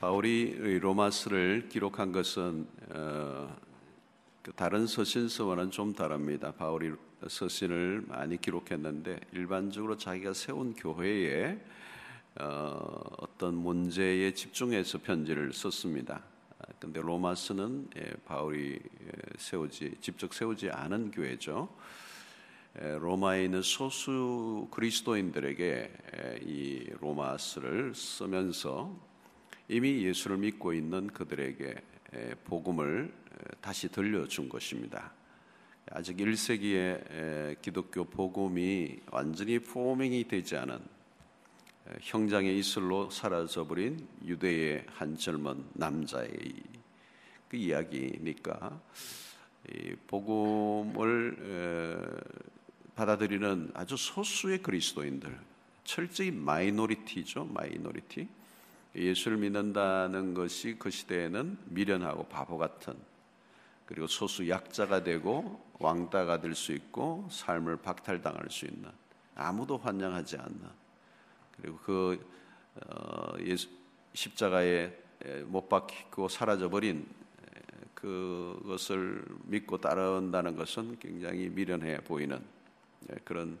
바울이 로마서를 기록한 것은 다른 서신서와는 좀 다릅니다. 바울이 서신을 많이 기록했는데 일반적으로 자기가 세운 교회에 어떤 문제에 집중해서 편지를 썼습니다. 그런데 로마서는 바울이 직접 세우지 않은 교회죠. 로마에 있는 소수 그리스도인들에게 이 로마서를 쓰면서 이미 예수를 믿고 있는 그들에게 복음을 다시 들려준 것입니다. 아직 1세기에 기독교 복음이 완전히 포밍이 되지 않은 형장의 이슬로 사라져버린 유대의 한 젊은 남자의 그 이야기니까 이 복음을 받아들이는 아주 소수의 그리스도인들, 철저히 마이노리티죠. 마이노리티. 예수를 믿는다는 것이 그 시대에는 미련하고 바보 같은, 그리고 소수 약자가 되고 왕따가 될 수 있고 삶을 박탈당할 수 있는, 아무도 환영하지 않는, 그리고 그 십자가에 못 박히고 사라져버린 그것을 믿고 따른다는 것은 굉장히 미련해 보이는 그런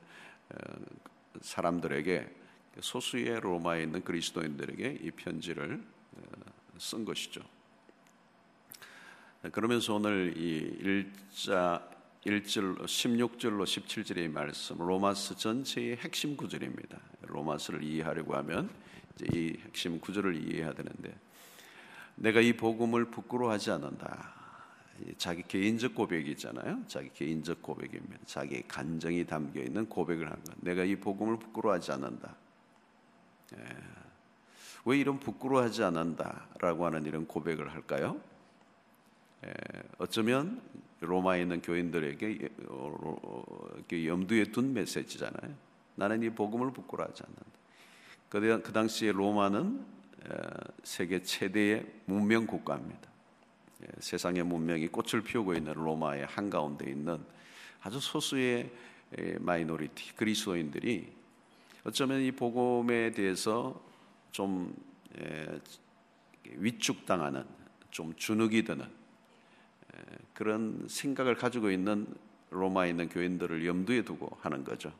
사람들에게, 소수의 로마에 있는 그리스도인들에게 이 편지를 쓴 것이죠. 그러면서 오늘 이 16절로 17절의 말씀, 로마서 전체의 핵심 구절입니다. 로마서를 이해하려고 하면 이제 이 핵심 구절을 이해해야 되는데, 내가 이 복음을 부끄러워하지 않는다. 자기 개인적 고백이잖아요. 자기 개인적 고백입니다. 자기의 감정이 담겨있는 고백을 한 것. 내가 이 복음을 부끄러워하지 않는다. 왜 이런 부끄러워하지 않는다라고 하는 이런 고백을 할까요? 어쩌면 로마에 있는 교인들에게 염두에 둔 메시지잖아요. 나는 이 복음을 부끄러워하지 않는다. 그 당시에 로마는 세계 최대의 문명 국가입니다. 세상의 문명이 꽃을 피우고 있는 로마의 한가운데 있는 아주 소수의 마이노리티 그리스도인들이 어쩌면 이 복음에 대해서 좀 위축당하는, 좀 주눅이 드는 그런 생각을 가지고 있는 로마에 있는 교인들을 염두에 두고 하는 거죠.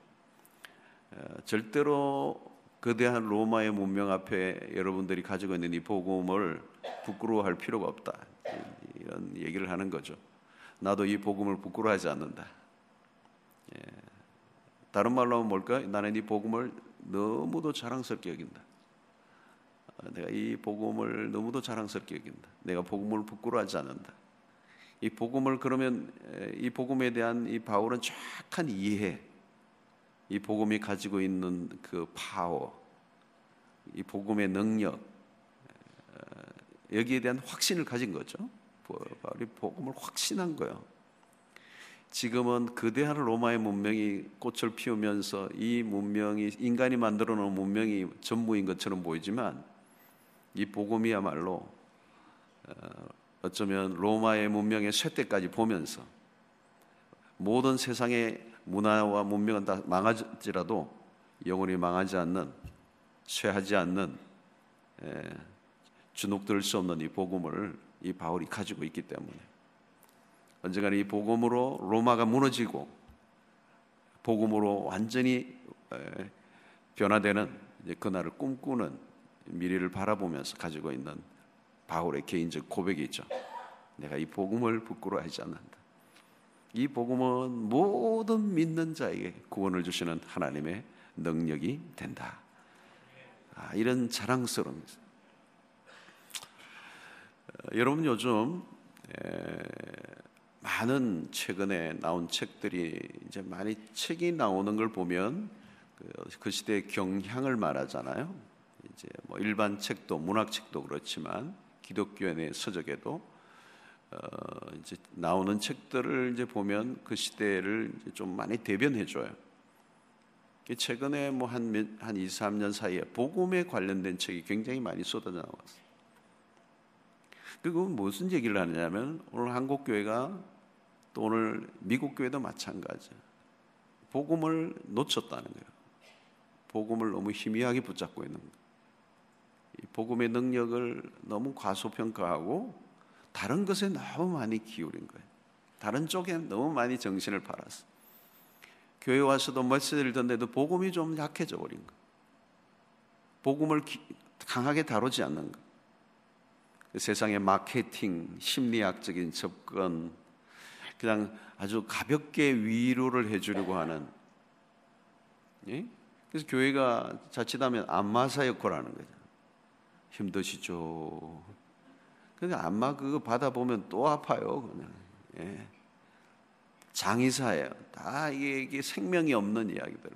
절대로 거대한 로마의 문명 앞에 여러분들이 가지고 있는 이 복음을 부끄러워할 필요가 없다, 이런 얘기를 하는 거죠. 나도 이 복음을 부끄러워하지 않는다. 다른 말로 하면 뭘까요? 나는 이 복음을 너무도 자랑스럽게 여긴다. 내가 이 복음을 너무도 자랑스럽게 여긴다. 내가 복음을 부끄러워하지 않는다. 이 복음을, 그러면 이 복음에 대한 이 바울은 정확한 이해, 이 복음이 가지고 있는 그 파워, 이 복음의 능력, 여기에 대한 확신을 가진 거죠. 바울이 복음을 확신한 거예요. 지금은 거대한 로마의 문명이 꽃을 피우면서 이 문명이, 인간이 만들어 놓은 문명이 전부인 것처럼 보이지만, 이 복음이야말로 어쩌면 로마의 문명의 쇠퇴까지 보면서, 모든 세상의 문화와 문명은 다 망하지라도 영원히 망하지 않는, 쇠하지 않는, 주눅들 수 없는 이 복음을 이 바울이 가지고 있기 때문에, 언젠가는 이 복음으로 로마가 무너지고 복음으로 완전히 변화되는 이제 그날을 꿈꾸는 미래를 바라보면서 가지고 있는 바울의 개인적 고백이죠. 내가 이 복음을 부끄러워하지 않는다. 이 복음은 모든 믿는 자에게 구원을 주시는 하나님의 능력이 된다. 이런 자랑스러움. 여러분, 요즘 많은 최근에 나온 책들이, 이제 많이 책이 나오는 걸 보면 그 시대의 경향을 말하잖아요. 이제 뭐 일반 책도 문학책도 그렇지만 기독교인의 서적에도 이제 나오는 책들을 이제 보면 그 시대를 이제 좀 많이 대변해 줘요. 최근에 뭐 한 2, 3년 사이에 복음에 관련된 책이 굉장히 많이 쏟아져 나왔어요. 그리고 무슨 얘기를 하느냐면, 오늘 한국 교회가, 또 오늘 미국 교회도 마찬가지야. 복음을 놓쳤다는 거예요. 복음을 너무 희미하게 붙잡고 있는 거예요. 복음의 능력을 너무 과소평가하고 다른 것에 너무 많이 기울인 거예요. 다른 쪽에 너무 많이 정신을 팔았어. 교회 와서도 메시지를 듣는데도 복음이 좀 약해져 버린 거예요. 복음을 강하게 다루지 않는 거예요. 세상의 마케팅, 심리학적인 접근, 그냥 아주 가볍게 위로를 해주려고 하는, 예? 그래서 교회가 자칫하면 안마사 역할을 하는 거죠. 힘드시죠? 근데 안마 그거 받아보면 또 아파요. 그냥. 예. 장의사예요. 다 이게 생명이 없는 이야기들.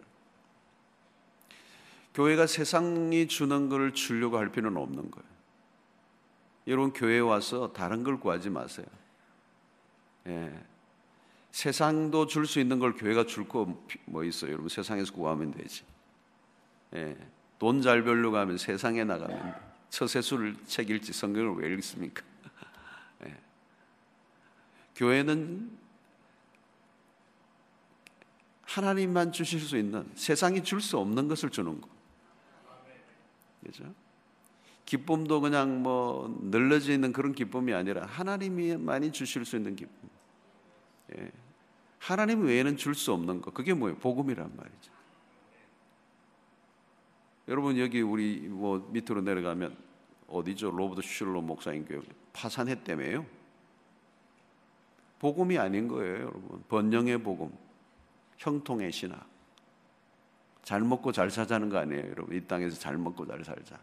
교회가 세상이 주는 걸 주려고 할 필요는 없는 거예요. 여러분 교회에 와서 다른 걸 구하지 마세요. 예. 세상도 줄 수 있는 걸 교회가 줄 거 뭐 있어요? 여러분 세상에서 구하면 되지. 예. 돈 잘 벌려고 하면 세상에 나가면 처세술을 책 읽지 성경을 왜 읽습니까? 예. 교회는 하나님만 주실 수 있는 세상이 줄 수 없는 것을 주는 거. 그렇죠? 기쁨도 그냥 뭐 늘려지는 그런 기쁨이 아니라 하나님이 많이 주실 수 있는 기쁨. 예. 하나님 외에는 줄 수 없는 거. 그게 뭐예요? 복음이란 말이죠. 여러분 여기 우리 뭐 밑으로 내려가면 어디죠? 로버트 슐러 목사님 교회 파산했다며요. 복음이 아닌 거예요, 여러분. 번영의 복음, 형통의 신학. 잘 먹고 잘 사자는 거 아니에요, 여러분. 이 땅에서 잘 먹고 잘 살자.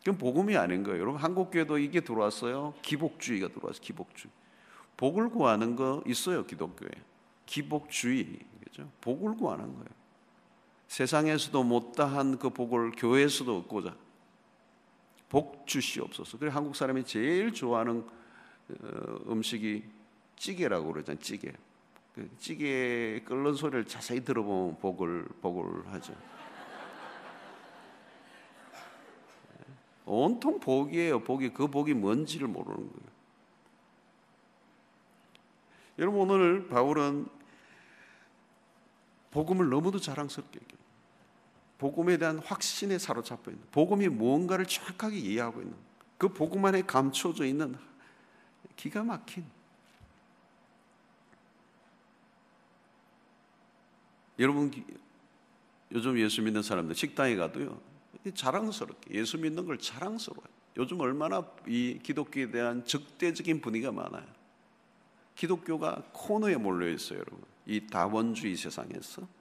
그건 복음이 아닌 거예요. 여러분 한국교회도 이게 들어왔어요. 기복주의가 들어왔어요. 기복주의. 복을 구하는 거 있어요, 기독교에. 기복주의. 그렇죠? 복을 구하는 거예요. 세상에서도 못다한 그 복을 교회에서도 얻고자. 복 주시옵소서. 그래 한국 사람이 제일 좋아하는 음식이 찌개라고 그러잖아요. 찌개. 그 찌개 끓는 소리를 자세히 들어보면 복을 하죠. 온통 복이에요. 복이 그 복이 뭔지를 모르는 거예요. 여러분 오늘 바울은 복음을 너무도 자랑스럽게 얘기해요. 복음에 대한 확신에 사로잡혀 있는, 복음이 무언가를 정확하게 이해하고 있는, 그 복음 안에 감춰져 있는 기가 막힌. 여러분 요즘 예수 믿는 사람들 식당에 가도요 자랑스럽게 예수 믿는 걸 자랑스러워요. 요즘 얼마나 이 기독교에 대한 적대적인 분위기가 많아요. 기독교가 코너에 몰려 있어요, 여러분. 이 다원주의 세상에서.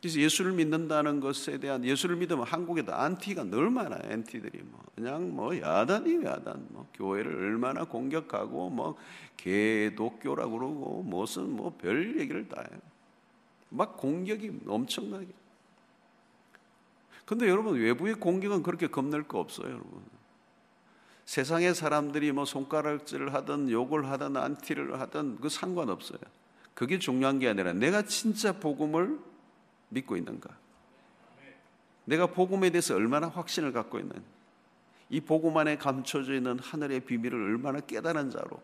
그래서 예수를 믿는다는 것에 대한, 예수를 믿으면 한국에도 안티가 늘 많아요. 안티들이 뭐 그냥 뭐 야단 뭐 교회를 얼마나 공격하고 뭐 개독교라고 그러고 무슨 뭐 별 얘기를 다 해요. 막 공격이 엄청나게. 근데 여러분 외부의 공격은 그렇게 겁낼 거 없어요, 여러분. 세상의 사람들이 뭐 손가락질을 하든 욕을 하든 안티를 하든 그 상관없어요. 그게 중요한 게 아니라 내가 진짜 복음을 믿고 있는가? 내가 복음에 대해서 얼마나 확신을 갖고 있는? 이 복음 안에 감춰져 있는 하늘의 비밀을 얼마나 깨달은 자로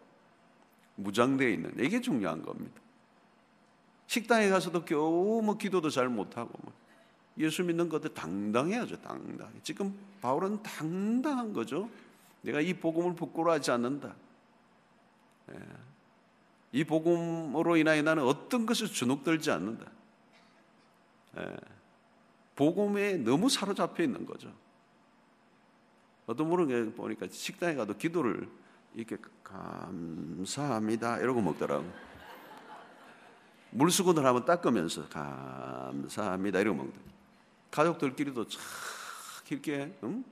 무장되어 있는? 이게 중요한 겁니다. 식당에 가서도 겨우 뭐 기도도 잘 못하고 뭐. 예수 믿는 것도 당당해야죠. 당당해. 지금 바울은 당당한 거죠. 내가 이 복음을 부끄러워하지 않는다. 예. 이 복음으로 인하여 나는 어떤 것을 주눅들지 않는다. 예. 복음에 너무 사로잡혀 있는 거죠. 어떤 분은 보니까 식당에 가도 기도를 이렇게 감사합니다 이러고 먹더라고요. 물수건을 한번 닦으면서 감사합니다 이러고 먹더라고요. 가족들끼리도 착 이렇게, 응?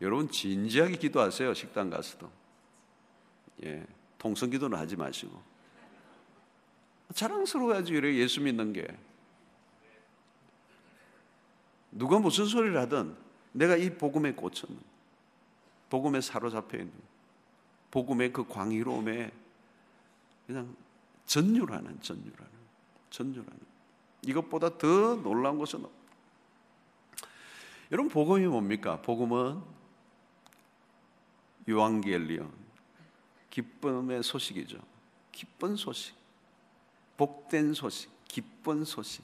여러분 진지하게 기도하세요. 식당 가서도. 예, 통성기도는 하지 마시고. 자랑스러워야지, 이래 예수 믿는 게. 누가 무슨 소리를 하든 내가 이 복음에 꽂혔는, 복음에 사로잡혀 있는, 복음의 그 광희로움에 그냥 전율하는. 이것보다 더 놀라운 것은 없다. 여러분 복음이 뭡니까? 복음은 유앙겔리온, 기쁨의 소식이죠. 기쁜 소식, 복된 소식, 기쁜 소식.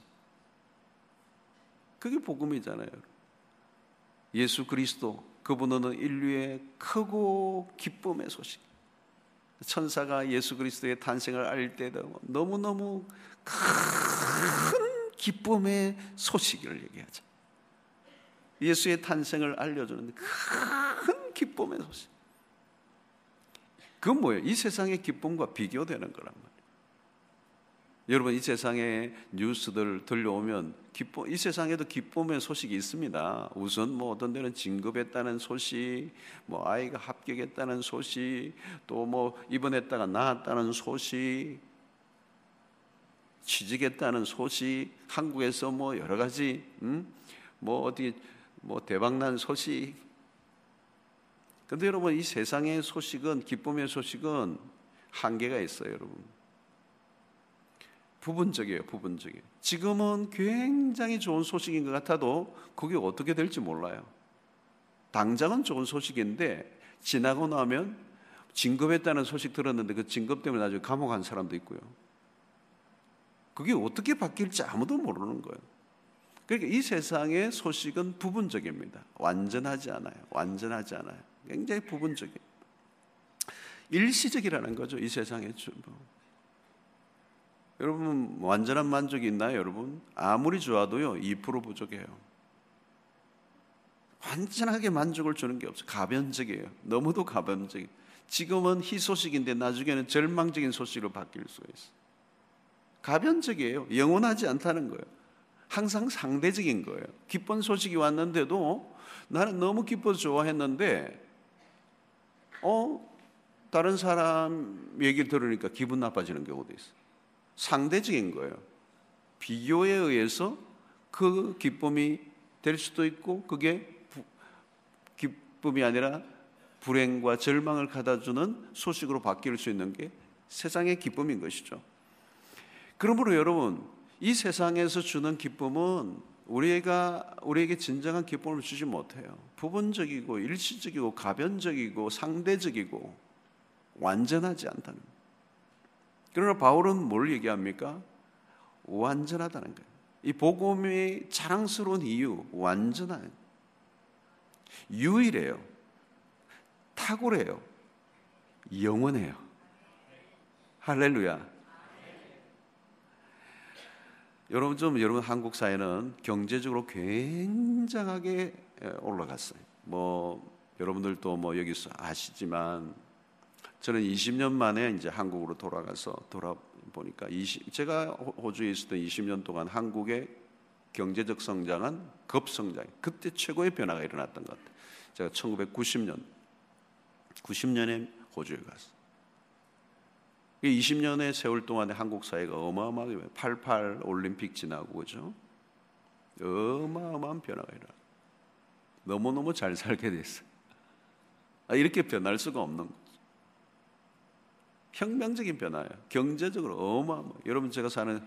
그게 복음이잖아요. 예수 그리스도, 그분은 인류의 크고 기쁨의 소식, 천사가 예수 그리스도의 탄생을 알 때도 너무너무 큰 기쁨의 소식을 얘기하죠. 예수의 탄생을 알려주는데 큰 기쁨의 소식. 그건 뭐예요? 이 세상의 기쁨과 비교되는 거란 말이에요. 여러분, 이 세상의 뉴스들 들려오면 이 세상에도 기쁨의 소식이 있습니다. 우선 뭐 어떤 데는 진급했다는 소식, 뭐 아이가 합격했다는 소식, 또 뭐 입원했다가 나았다는 소식, 취직했다는 소식, 한국에서 뭐 여러 가지, 뭐 어디 뭐 대박난 소식. 그런데 여러분, 이 세상의 소식은, 기쁨의 소식은 한계가 있어요, 여러분. 부분적이에요, 부분적이에요. 지금은 굉장히 좋은 소식인 것 같아도 그게 어떻게 될지 몰라요. 당장은 좋은 소식인데 지나고 나면 진급했다는 소식 들었는데 그 진급 때문에 나중에 감옥 간 사람도 있고요. 그게 어떻게 바뀔지 아무도 모르는 거예요. 그러니까 이 세상의 소식은 부분적입니다. 완전하지 않아요. 완전하지 않아요. 굉장히 부분적이에요. 일시적이라는 거죠, 이 세상의 주부. 여러분, 완전한 만족이 있나요, 여러분? 아무리 좋아도요, 2% 부족해요. 완전하게 만족을 주는 게 없어요. 가변적이에요. 너무도 가변적이에요. 지금은 희소식인데 나중에는 절망적인 소식으로 바뀔 수가 있어요. 가변적이에요. 영원하지 않다는 거예요. 항상 상대적인 거예요. 기쁜 소식이 왔는데도 나는 너무 기뻐서 좋아했는데 다른 사람 얘기를 들으니까 기분 나빠지는 경우도 있어요. 상대적인 거예요. 비교에 의해서 그 기쁨이 될 수도 있고, 그게 기쁨이 아니라 불행과 절망을 가다주는 소식으로 바뀔 수 있는 게 세상의 기쁨인 것이죠. 그러므로 여러분, 이 세상에서 주는 기쁨은 우리에게 진정한 기쁨을 주지 못해요. 부분적이고 일시적이고 가변적이고 상대적이고 완전하지 않다는 거예요. 그러나 바울은 뭘 얘기합니까? 완전하다는 거예요. 이 복음의 자랑스러운 이유, 완전한, 유일해요, 탁월해요, 영원해요. 할렐루야. 여러분, 여러분 한국 사회는 경제적으로 굉장하게 올라갔어요. 뭐 여러분들도 뭐 여기서 아시지만. 저는 20년 만에 이제 한국으로 돌아가서 돌아보니까 제가 호주에 있었던 20년 동안 한국의 경제적 성장은 급성장, 그때 최고의 변화가 일어났던 것 같아요. 제가 1990년에 호주에 갔어요. 20년의 세월 동안에 한국 사회가 어마어마하게 88 올림픽 지나고, 그죠? 어마어마한 변화가 일어났어요. 너무너무 잘 살게 됐어요. 이렇게 변할 수가 없는 거예요. 혁명적인 변화예요. 경제적으로 어마어마해요. 여러분, 제가 사는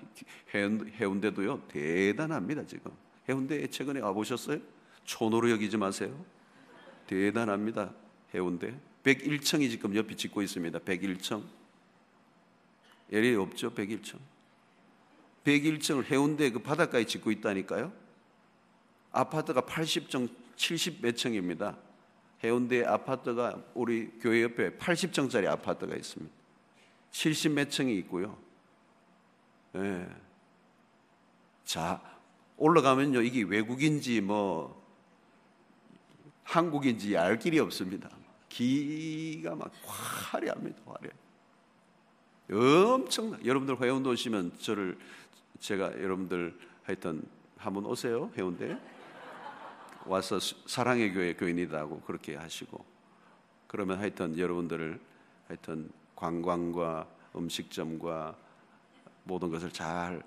해운대도요, 대단합니다, 지금. 해운대 최근에 와보셨어요? 촌으로 여기지 마세요. 대단합니다, 해운대. 101층이 지금 옆에 짓고 있습니다. 101층. LA 없죠, 101층. 101층을 해운대 그 바닷가에 짓고 있다니까요. 아파트가 80층, 70몇 층입니다. 해운대 아파트가 우리 교회 옆에 80층짜리 아파트가 있습니다. 70몇 층이 있고요. 예. 자, 올라가면요, 이게 외국인지 뭐 한국인지 알 길이 없습니다. 기가 막 화려합니다, 화려. 엄청나. 여러분들 해운대 오시면 제가 여러분들 하여튼 한번 오세요, 해운대. 와서 사랑의 교회 교인이라고 그렇게 하시고, 그러면 하여튼 여러분들을 하여튼 관광과 음식점과 모든 것을 잘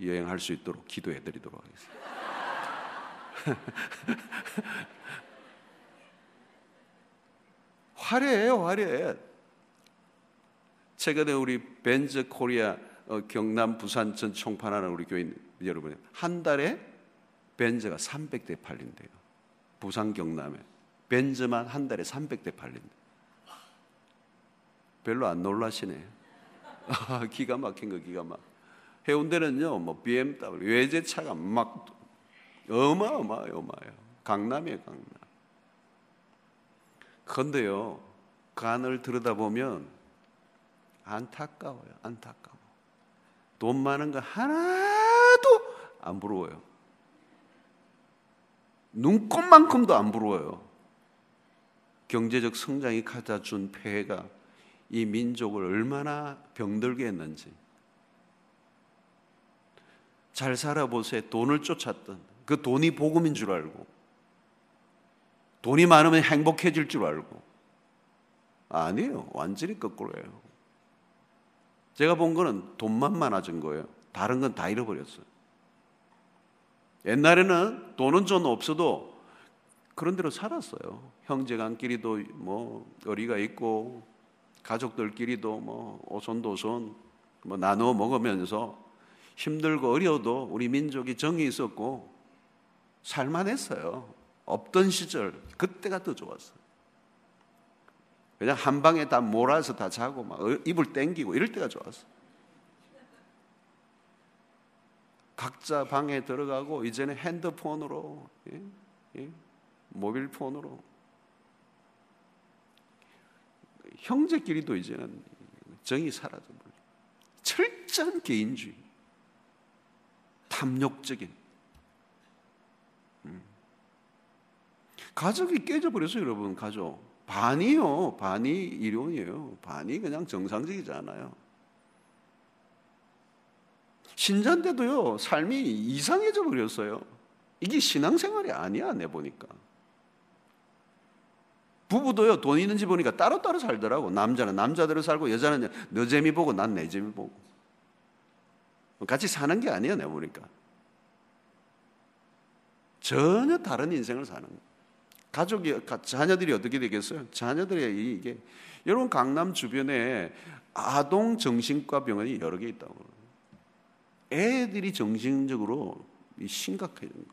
여행할 수 있도록 기도해 드리도록 하겠습니다. 화려해요, 화려해. 최근에 우리 벤즈 코리아 경남 부산천 총판하는 우리 교인 여러분, 한 달에 벤즈가 300대 팔린대요. 부산 경남에 벤즈만 한 달에 300대 팔린대요. 별로 안 놀라시네. 아, 기가 막힌 거, 기가 막. 해운대는요, 뭐 BMW 외제차가 막 어마어마해요. 강남이에요, 강남. 그런데요, 간을 들여다보면 안타까워요, 안타까워. 돈 많은 거 하나도 안 부러워요. 눈꼽만큼도 안 부러워요. 경제적 성장이 가져준 폐해가 이 민족을 얼마나 병들게 했는지. 잘 살아보세요. 돈을 쫓았던, 그 돈이 복음인 줄 알고, 돈이 많으면 행복해질 줄 알고. 아니에요. 완전히 거꾸로예요. 제가 본 거는 돈만 많아진 거예요. 다른 건 다 잃어버렸어요. 옛날에는 돈은 좀 없어도 그런 대로 살았어요. 형제간끼리도 뭐 의리가 있고, 가족들끼리도 뭐 오손도손 뭐 나눠 먹으면서 힘들고 어려워도 우리 민족이 정이 있었고 살만했어요. 없던 시절, 그때가 더 좋았어요. 그냥 한 방에 다 몰아서 다 자고 막 이불 땡기고 이럴 때가 좋았어요. 각자 방에 들어가고 이제는 핸드폰으로, 모빌폰으로. 형제끼리도 이제는 정이 사라져버려요. 철저한 개인주의, 탐욕적인. 가족이 깨져버려서 여러분, 가족. 반이요, 반이 이론이에요. 반이 그냥 정상적이지 않아요. 신자인데도요, 삶이 이상해져 버렸어요. 이게 신앙생활이 아니야, 내 보니까. 부부도요, 돈 있는지 보니까 따로따로 살더라고. 남자는 남자대로 살고, 여자는 너 재미 보고 난 내 재미 보고. 같이 사는 게 아니야, 내 보니까. 전혀 다른 인생을 사는 거예요. 가족이, 자녀들이 어떻게 되겠어요? 자녀들이 이게. 여러분, 강남 주변에 아동정신과 병원이 여러 개 있다고. 애들이 정신적으로 심각해지는 거예요.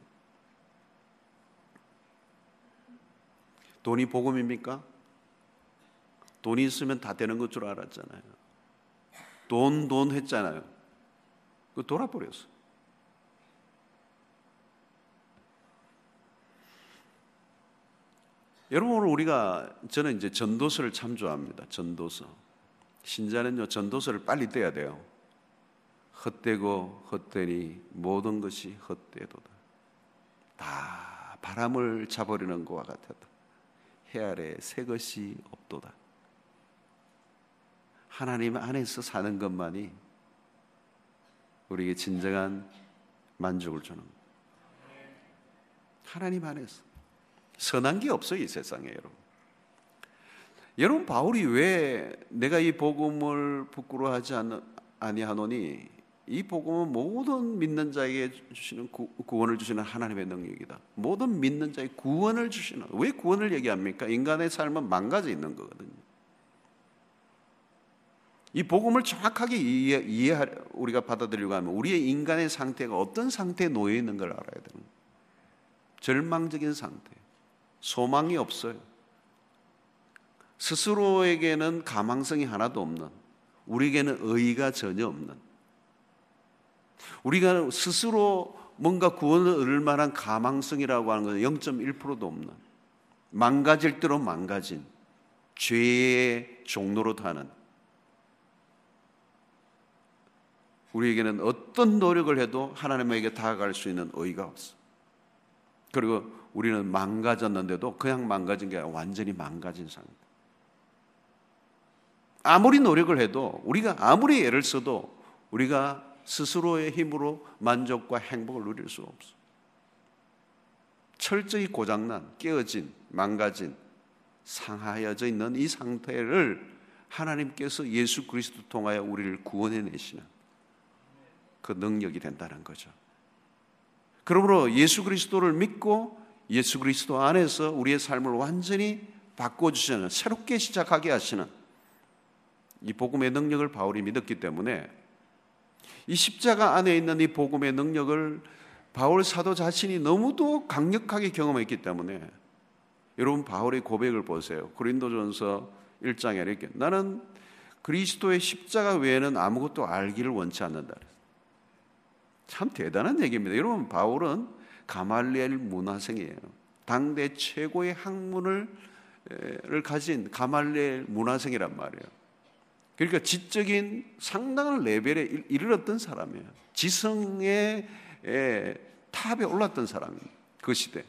돈이 복음입니까? 돈이 있으면 다 되는 것 줄 알았잖아요. 돈 했잖아요. 그거 돌아버렸어요. 여러분, 오늘 우리가, 저는 이제 전도서를 참 좋아합니다. 전도서. 신자는요, 전도서를 빨리 떼야 돼요. 헛되고 헛되니 모든 것이 헛되도다. 다 바람을 잡아버리는 것과 같았다. 해 아래 새 것이 없도다. 하나님 안에서 사는 것만이 우리에게 진정한 만족을 주는 거예요. 하나님 안에서. 선한 게 없어요, 이 세상에, 여러분. 여러분, 바울이 왜 내가 이 복음을 부끄러워하지 아니하노니 이 복음은 모든 믿는 자에게 주시는 구원을 주시는 하나님의 능력이다. 모든 믿는 자의 구원을 주시는. 왜 구원을 얘기합니까? 인간의 삶은 망가져 있는 거거든요. 이 복음을 정확하게 우리가 받아들이려고 하면 우리의 인간의 상태가 어떤 상태에 놓여 있는 걸 알아야 되는 거예요. 절망적인 상태. 소망이 없어요. 스스로에게는 가망성이 하나도 없는, 우리에게는 의의가 전혀 없는, 우리가 스스로 뭔가 구원을 얻을 만한 가망성이라고 하는 것은 0.1%도 없는, 망가질 대로 망가진 죄의 종로로 타는, 우리에게는 어떤 노력을 해도 하나님에게 다가갈 수 있는 의의가 없어. 그리고 우리는 망가졌는데도 그냥 망가진 게 아니라 완전히 망가진 상태. 아무리 노력을 해도, 우리가 아무리 애를 써도 우리가 스스로의 힘으로 만족과 행복을 누릴 수 없어. 철저히 고장난, 깨어진, 망가진, 상하여져 있는 이 상태를 하나님께서 예수 그리스도 통하여 우리를 구원해내시는 그 능력이 된다는 거죠. 그러므로 예수 그리스도를 믿고 예수 그리스도 안에서 우리의 삶을 완전히 바꿔주시는, 새롭게 시작하게 하시는 이 복음의 능력을 바울이 믿었기 때문에 이 십자가 안에 있는 이 복음의 능력을 바울 사도 자신이 너무도 강력하게 경험했기 때문에, 여러분, 바울의 고백을 보세요. 고린도전서 1장에 이렇게, 나는 그리스도의 십자가 외에는 아무것도 알기를 원치 않는다. 참 대단한 얘기입니다. 여러분, 바울은 가말리엘 문화생이에요. 당대 최고의 학문을 가진 가말리엘 문화생이란 말이에요. 그러니까 지적인 상당한 레벨에 이르렀던 사람이에요. 지성의 탑에 올랐던 사람입니다. 그 시대.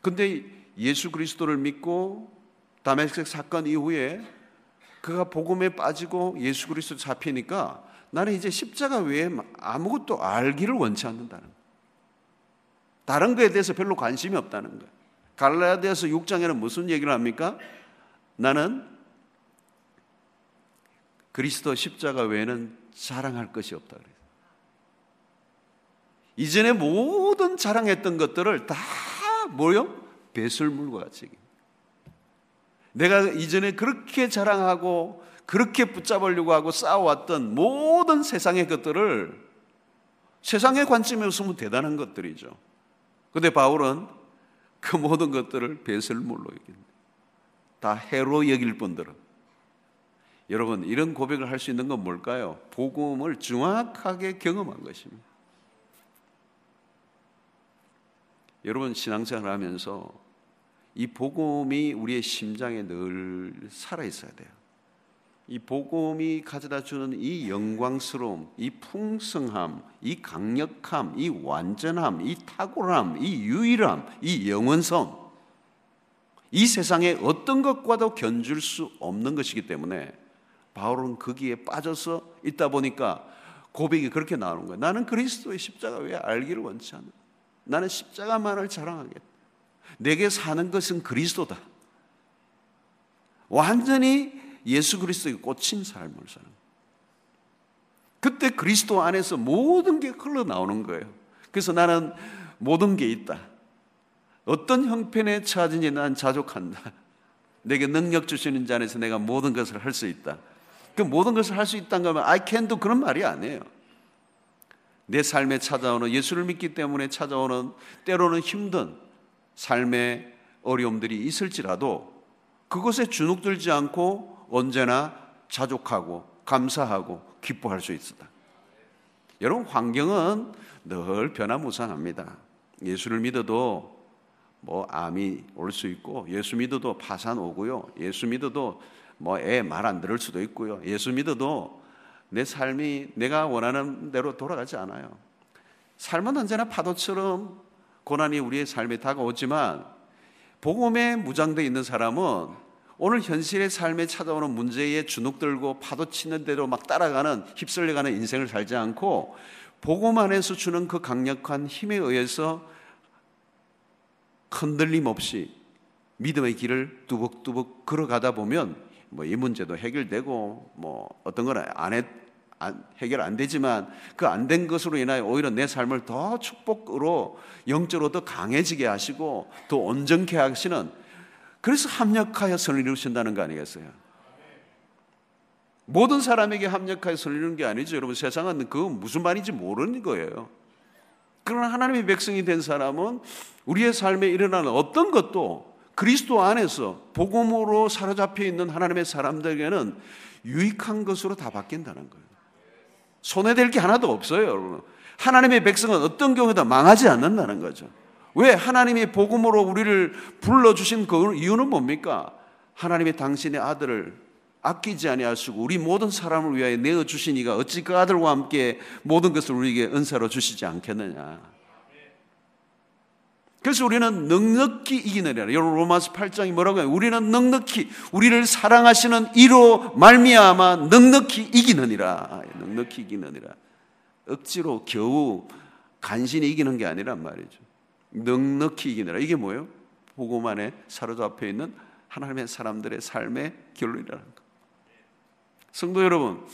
근데 예수 그리스도를 믿고 다메섹 사건 이후에 그가 복음에 빠지고 예수 그리스도 잡히니까 나는 이제 십자가 외에 아무것도 알기를 원치 않는다는 거예요. 다른 거에 대해서 별로 관심이 없다는 거예요. 갈라디아서 6장에는 무슨 얘기를 합니까? 나는 그리스도 십자가 외에는 자랑할 것이 없다 그래요. 이전에 모든 자랑했던 것들을 다 뭐요? 배설물과 같이. 내가 이전에 그렇게 자랑하고 그렇게 붙잡으려고 하고 싸워왔던 모든 세상의 것들을 세상의 관점에 없으면 대단한 것들이죠. 그런데 바울은 그 모든 것들을 배설물로 여긴다. 다 해로 여길 뿐더러. 여러분, 이런 고백을 할 수 있는 건 뭘까요? 복음을 정확하게 경험한 것입니다. 여러분, 신앙생활을 하면서 이 복음이 우리의 심장에 늘 살아있어야 돼요. 이 복음이 가져다주는 이 영광스러움, 이 풍성함, 이 강력함, 이 완전함, 이 탁월함, 이 유일함, 이 영원성, 이 세상의 어떤 것과도 견줄 수 없는 것이기 때문에 바울은 거기에 빠져서 있다 보니까 고백이 그렇게 나오는 거예요. 나는 그리스도의 십자가 외에 알기를 원치 않아. 나는 십자가만을 자랑하겠다. 내게 사는 것은 그리스도다. 완전히 예수 그리스도에 꽂힌 삶을 사는 거예요. 그때 그리스도 안에서 모든 게 흘러나오는 거예요. 그래서 나는 모든 게 있다. 어떤 형편에 처하든지 난 자족한다. 내게 능력 주시는 자 안에서 내가 모든 것을 할 수 있다. 그 모든 것을 할 수 있다는 거면 I can do 그런 말이 아니에요. 내 삶에 찾아오는, 예수를 믿기 때문에 찾아오는 때로는 힘든 삶의 어려움들이 있을지라도 그것에 주눅들지 않고 언제나 자족하고 감사하고 기뻐할 수 있다. 여러분, 환경은 늘 변화무쌍합니다. 예수를 믿어도 뭐 암이 올 수 있고, 예수 믿어도 파산 오고요, 예수 믿어도 뭐 애 말 안 들을 수도 있고요, 예수 믿어도 내 삶이 내가 원하는 대로 돌아가지 않아요. 삶은 언제나 파도처럼 고난이 우리의 삶에 다가오지만 복음에 무장되어 있는 사람은 오늘 현실의 삶에 찾아오는 문제에 주눅들고 파도치는 대로 막 따라가는, 휩쓸려가는 인생을 살지 않고 복음 안에서 주는 그 강력한 힘에 의해서 흔들림 없이 믿음의 길을 뚜벅뚜벅 걸어가다 보면 뭐 이 문제도 해결되고 뭐 어떤 건 해결 안 되지만 그 안 된 것으로 인하여 오히려 내 삶을 더 축복으로 영적으로 더 강해지게 하시고 더 온전케 하시는, 그래서 합력하여 선을 이루신다는 거 아니겠어요? 모든 사람에게 합력하여 선을 이루는 게 아니죠. 여러분, 세상은 그 무슨 말인지 모르는 거예요. 그러나 하나님의 백성이 된 사람은 우리의 삶에 일어나는 어떤 것도 그리스도 안에서 복음으로 사로잡혀 있는 하나님의 사람들에게는 유익한 것으로 다 바뀐다는 거예요. 손해될 게 하나도 없어요, 여러분. 하나님의 백성은 어떤 경우에도 망하지 않는다는 거죠. 왜? 하나님이 복음으로 우리를 불러주신 그 이유는 뭡니까? 하나님이 당신의 아들을 아끼지 아니하시고 우리 모든 사람을 위하여 내어주신 이가 어찌 그 아들과 함께 모든 것을 우리에게 은사로 주시지 않겠느냐. 그래서 우리는 넉넉히 이기느니라. 여러분, 로마서 8장이 뭐라고 해요? 우리는 넉넉히 우리를 사랑하시는 이로 말미암아 넉넉히 이기느니라. 넉넉히 이기느니라. 억지로 겨우 간신히 이기는 게 아니란 말이죠. 넉넉히 이기느라. 이게 뭐예요? 복음 안에 사로잡혀 있는 하나님의 사람들의 삶의 결론이라는 거. 성도 여러분,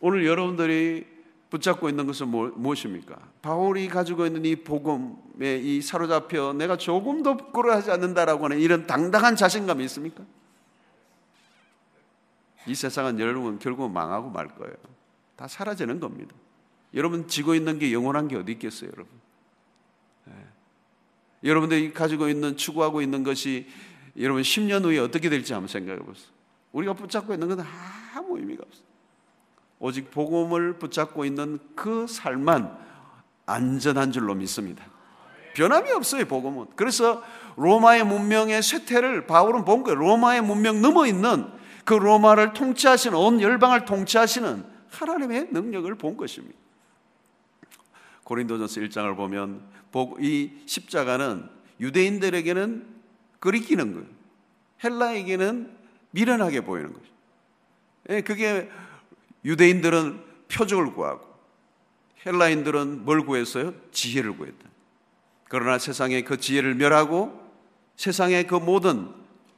오늘 여러분들이 붙잡고 있는 것은 무엇입니까? 바울이 가지고 있는 이 복음에 이 사로잡혀 내가 조금도 부끄러워하지 않는다라고 하는 이런 당당한 자신감이 있습니까? 이 세상은 여러분 결국 망하고 말 거예요. 다 사라지는 겁니다. 여러분 지고 있는 게 영원한 게 어디 있겠어요, 여러분? 네. 여러분들이 가지고 있는, 추구하고 있는 것이 여러분 10년 후에 어떻게 될지 한번 생각해 보세요. 우리가 붙잡고 있는 건 아무 의미가 없어요. 오직 복음을 붙잡고 있는 그 삶만 안전한 줄로 믿습니다. 변함이 없어요, 복음은. 그래서 로마의 문명의 쇠퇴를 바울은 본 거예요. 로마의 문명 넘어 있는 그 로마를 통치하시는, 온 열방을 통치하시는 하나님의 능력을 본 것입니다. 고린도전서 1장을 보면 이 십자가는 유대인들에게는 거리끼는 거예요. 헬라에게는 미련하게 보이는 거죠. 그게 유대인들은 표적을 구하고 헬라인들은 뭘 구했어요? 지혜를 구했다. 그러나 세상에 그 지혜를 멸하고 세상의 그 모든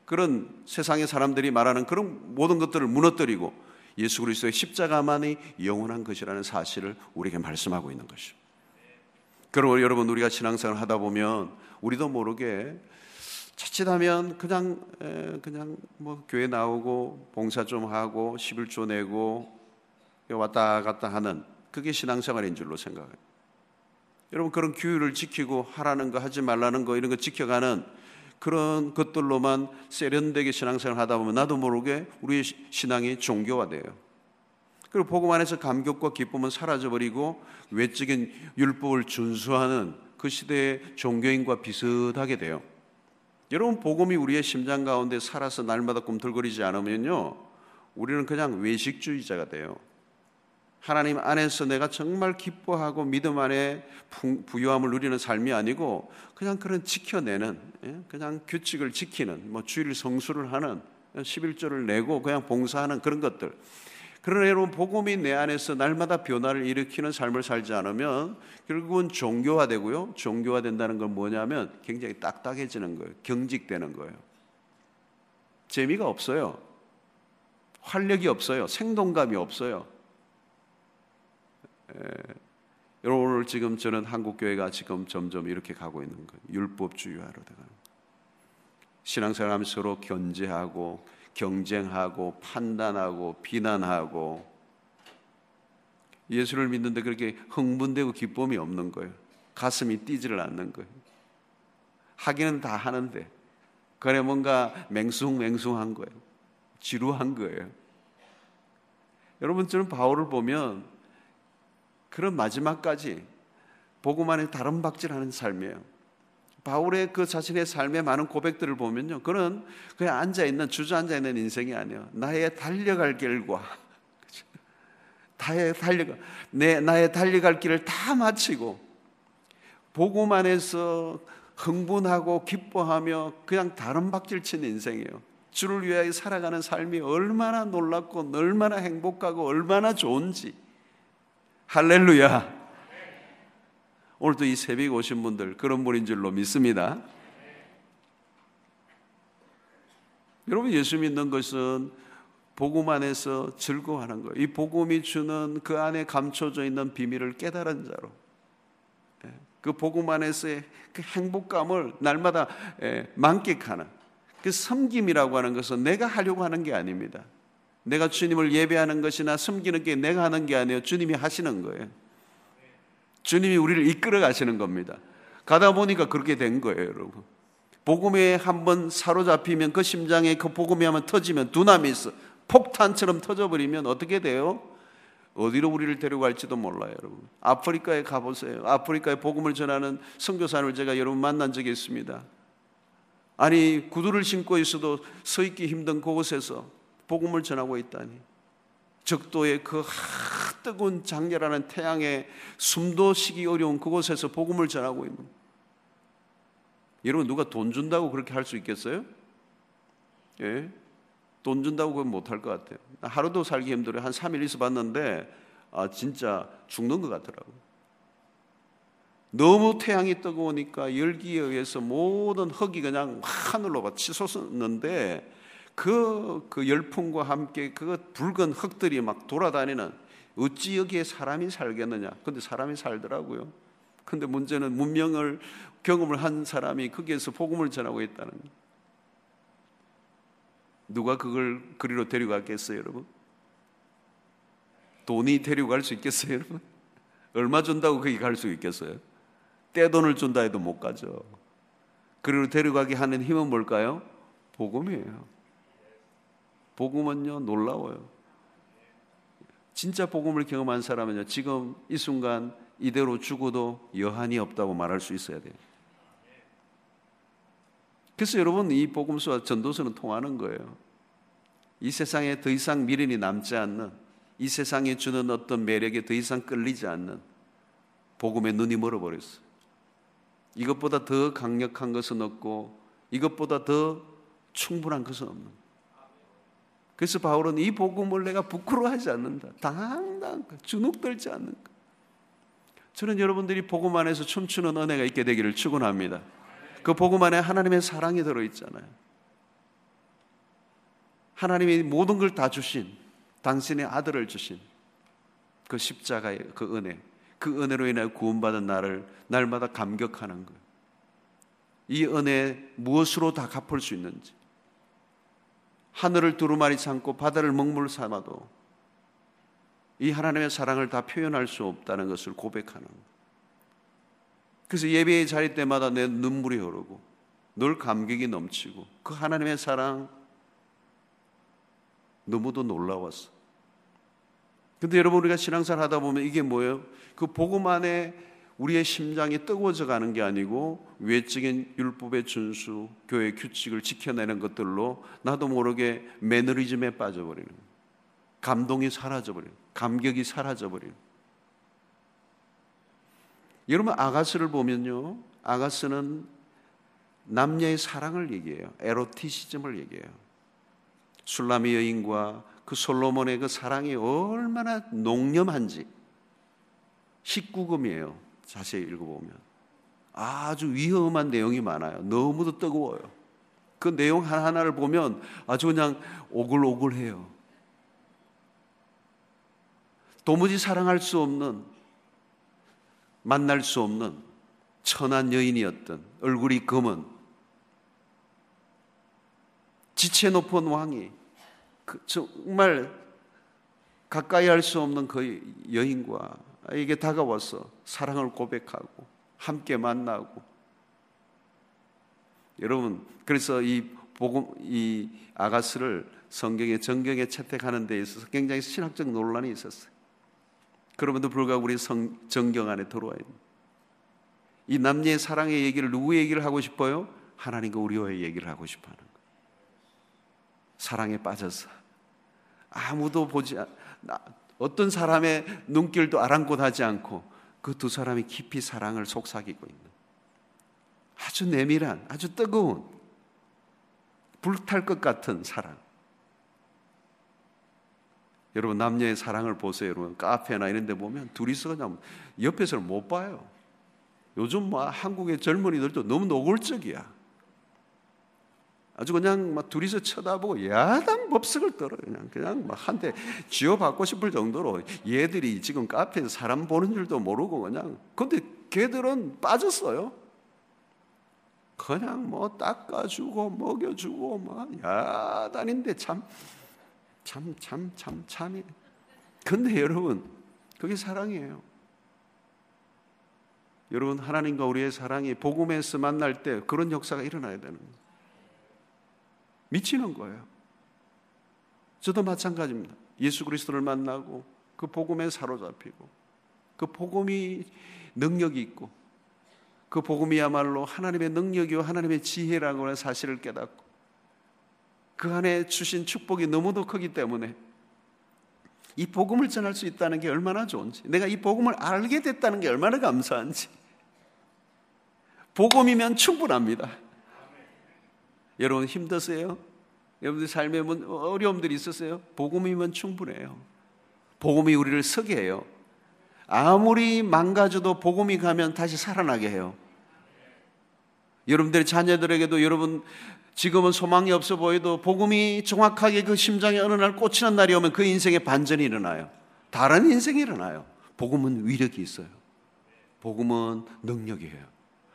그런 세상의 사람들이 말하는 그런 모든 것들을 무너뜨리고 예수 그리스도의 십자가만이 영원한 것이라는 사실을 우리에게 말씀하고 있는 것이죠. 그리고 여러분, 우리가 신앙생활을 하다 보면 우리도 모르게 자칫하면 그냥 뭐 교회 나오고 봉사 좀 하고 11조 내고 왔다 갔다 하는 그게 신앙생활인 줄로 생각해요. 여러분, 그런 규율을 지키고 하라는 거 하지 말라는 거 이런 거 지켜가는 그런 것들로만 세련되게 신앙생활 하다 보면 나도 모르게 우리의 신앙이 종교화돼요. 그리고 복음 안에서 감격과 기쁨은 사라져버리고 외적인 율법을 준수하는 그 시대의 종교인과 비슷하게 돼요. 여러분, 복음이 우리의 심장 가운데 살아서 날마다 꿈틀거리지 않으면요, 우리는 그냥 외식주의자가 돼요. 하나님 안에서 내가 정말 기뻐하고 믿음 안에 부유함을 누리는 삶이 아니고 그냥 그런 지켜내는, 그냥 규칙을 지키는, 뭐 주일 성수를 하는, 11조를 내고 그냥 봉사하는 그런 것들. 그러나 여러분, 복음이 내 안에서 날마다 변화를 일으키는 삶을 살지 않으면 결국은 종교화되고요, 종교화된다는 건 뭐냐면 굉장히 딱딱해지는 거예요. 경직되는 거예요. 재미가 없어요. 활력이 없어요. 생동감이 없어요. 오늘 지금 저는 한국교회가 지금 점점 이렇게 가고 있는 거예요. 율법주의화로 돼가는 거예요. 신앙생활하면서 서로 견제하고 경쟁하고 판단하고 비난하고, 예수를 믿는데 그렇게 흥분되고 기쁨이 없는 거예요. 가슴이 뛰지를 않는 거예요. 하기는 다 하는데 그래 뭔가 맹숭맹숭한 거예요. 지루한 거예요. 여러분, 저는 바울을 보면 그런 마지막까지 복음 안에 다름박질하는 삶이에요. 바울의 그 자신의 삶의 많은 고백들을 보면요, 그는 그냥 앉아있는, 주저앉아있는 인생이 아니에요. 나의 달려갈 길과 나의 달려갈 길을 다 마치고 복음 안에서 흥분하고 기뻐하며 그냥 다름박질 친 인생이에요. 주를 위하여 살아가는 삶이 얼마나 놀랍고 얼마나 행복하고 얼마나 좋은지. 할렐루야. 오늘도 이 새벽에 오신 분들 그런 분인 줄로 믿습니다. 여러분, 예수 믿는 것은 복음 안에서 즐거워하는 거예요. 이 복음이 주는 그 안에 감춰져 있는 비밀을 깨달은 자로, 그 복음 안에서의 그 행복감을 날마다 만끽하는 그 섬김이라고 하는 것은 내가 하려고 하는 게 아닙니다. 내가 주님을 예배하는 것이나 섬기는 게 내가 하는 게 아니에요. 주님이 하시는 거예요. 주님이 우리를 이끌어 가시는 겁니다. 가다 보니까 그렇게 된 거예요, 여러분. 복음에 한번 사로잡히면, 그 심장에 그 복음이 한번 터지면, 두나미스 폭탄처럼 터져버리면 어떻게 돼요? 어디로 우리를 데려갈지도 몰라요, 여러분. 아프리카에 가보세요. 아프리카에 복음을 전하는 선교사님을 제가 여러분 만난 적이 있습니다. 아니, 구두를 신고 있어도 서 있기 힘든 그곳에서 복음을 전하고 있다니. 적도의 그 뜨거운 장렬하는 태양에 숨도 쉬기 어려운 그곳에서 복음을 전하고 있는. 여러분, 누가 돈 준다고 그렇게 할 수 있겠어요? 예? 돈 준다고 그건 못할 것 같아요. 하루도 살기 힘들어요. 한 3일 있어 봤는데 진짜 죽는 것 같더라고요. 너무 태양이 뜨거우니까 열기에 의해서 모든 흙이 그냥 하늘로 막 치솟았는데 그 열풍과 함께 그 붉은 흙들이 막 돌아다니는, 어찌 여기에 사람이 살겠느냐. 근데 사람이 살더라고요. 근데 문제는 문명을 경험을 한 사람이 거기에서 복음을 전하고 있다는 거예요. 누가 그걸 그리로 데려갔겠어요, 여러분? 돈이 데려갈 수 있겠어요, 여러분? 얼마 준다고 거기 갈 수 있겠어요? 떼돈을 준다 해도 못 가죠. 그리로 데려가게 하는 힘은 뭘까요? 복음이에요. 복음은요, 놀라워요. 진짜 복음을 경험한 사람은요, 지금 이 순간 이대로 죽어도 여한이 없다고 말할 수 있어야 돼요. 그래서 여러분 이 복음서와 전도서는 통하는 거예요. 이 세상에 더 이상 미련이 남지 않는, 이 세상이 주는 어떤 매력에 더 이상 끌리지 않는 복음에 눈이 멀어버렸어요. 이것보다 더 강력한 것은 없고 이것보다 더 충분한 것은 없는 거예요. 그래서 바울은 이 복음을 내가 부끄러워하지 않는다. 당당 주눅들지 않는다. 저는 여러분들이 복음 안에서 춤추는 은혜가 있게 되기를 축원합니다. 그 복음 안에 하나님의 사랑이 들어있잖아요. 하나님이 모든 걸 다 주신 당신의 아들을 주신 그 십자가의 그 은혜, 그 은혜로 인하여 구원받은 나를 날마다 감격하는 거예요. 이 은혜 무엇으로 다 갚을 수 있는지, 하늘을 두루마리 삼고 바다를 먹물 삼아도 이 하나님의 사랑을 다 표현할 수 없다는 것을 고백하는 거예요. 그래서 예배의 자리 때마다 내 눈물이 흐르고 늘 감격이 넘치고 그 하나님의 사랑 너무도 놀라웠어. 근데 여러분 우리가 신앙생활 하다 보면 이게 뭐예요? 그 복음 안에 우리의 심장이 뜨거워져 가는 게 아니고 외적인 율법의 준수, 교회의 규칙을 지켜내는 것들로 나도 모르게 매너리즘에 빠져버리는 거예요. 감동이 사라져버리는 거예요. 감격이 사라져버리는 거예요. 여러분 아가스를 보면요, 아가스는 남녀의 사랑을 얘기해요. 에로티시즘을 얘기해요. 술람의 여인과 그 솔로몬의 그 사랑이 얼마나 농염한지 19금이에요. 자세히 읽어보면 아주 위험한 내용이 많아요. 너무도 뜨거워요. 그 내용 하나하나를 보면 아주 그냥 오글오글해요. 도무지 사랑할 수 없는, 만날 수 없는 천한 여인이었던, 얼굴이 검은 지체 높은 왕이 정말 가까이 할 수 없는 그 여인과 이게 다가와서 사랑을 고백하고 함께 만나고. 여러분 그래서 이 아가스를 성경에 정경에 채택하는 데 있어서 굉장히 신학적 논란이 있었어요. 그럼에도 불구하고 우리 정경 안에 들어와 있는 이 남녀의 사랑의 얘기를 누구 얘기를 하고 싶어요? 하나님과 우리와의 얘기를 하고 싶어하는 거예요. 사랑에 빠져서 아무도 보지 어떤 사람의 눈길도 아랑곳하지 않고 그 두 사람이 깊이 사랑을 속삭이고 있는 아주 내밀한, 아주 뜨거운, 불탈 것 같은 사랑. 여러분 남녀의 사랑을 보세요. 여러분 카페나 이런 데 보면 둘이서 그냥 옆에서는 못 봐요. 요즘 막 한국의 젊은이들도 너무 노골적이야. 아주 그냥 막 둘이서 쳐다보고 야단 법석을 떨어요. 그냥 막 한 대 쥐어받고 싶을 정도로 얘들이 지금 카페에서 사람 보는 줄도 모르고 그냥. 근데 걔들은 빠졌어요. 그냥 뭐 닦아주고 먹여주고 막 야단인데 참. 근데 여러분 그게 사랑이에요. 여러분 하나님과 우리의 사랑이 복음에서 만날 때 그런 역사가 일어나야 되는 거예요. 미치는 거예요. 저도 마찬가지입니다. 예수 그리스도를 만나고 그 복음에 사로잡히고 그 복음이 능력이 있고 그 복음이야말로 하나님의 능력이요 하나님의 지혜라고 하는 사실을 깨닫고 그 안에 주신 축복이 너무도 크기 때문에 이 복음을 전할 수 있다는 게 얼마나 좋은지, 내가 이 복음을 알게 됐다는 게 얼마나 감사한지. 복음이면 충분합니다. 여러분 힘드세요? 여러분들 삶에 어려움들이 있으세요? 복음이면 충분해요. 복음이 우리를 서게 해요. 아무리 망가져도 복음이 가면 다시 살아나게 해요. 여러분들의 자녀들에게도 여러분 지금은 소망이 없어 보여도 복음이 정확하게 그 심장에 어느 날 꽂히는 날이 오면 그 인생의 반전이 일어나요. 다른 인생이 일어나요. 복음은 위력이 있어요. 복음은 능력이에요.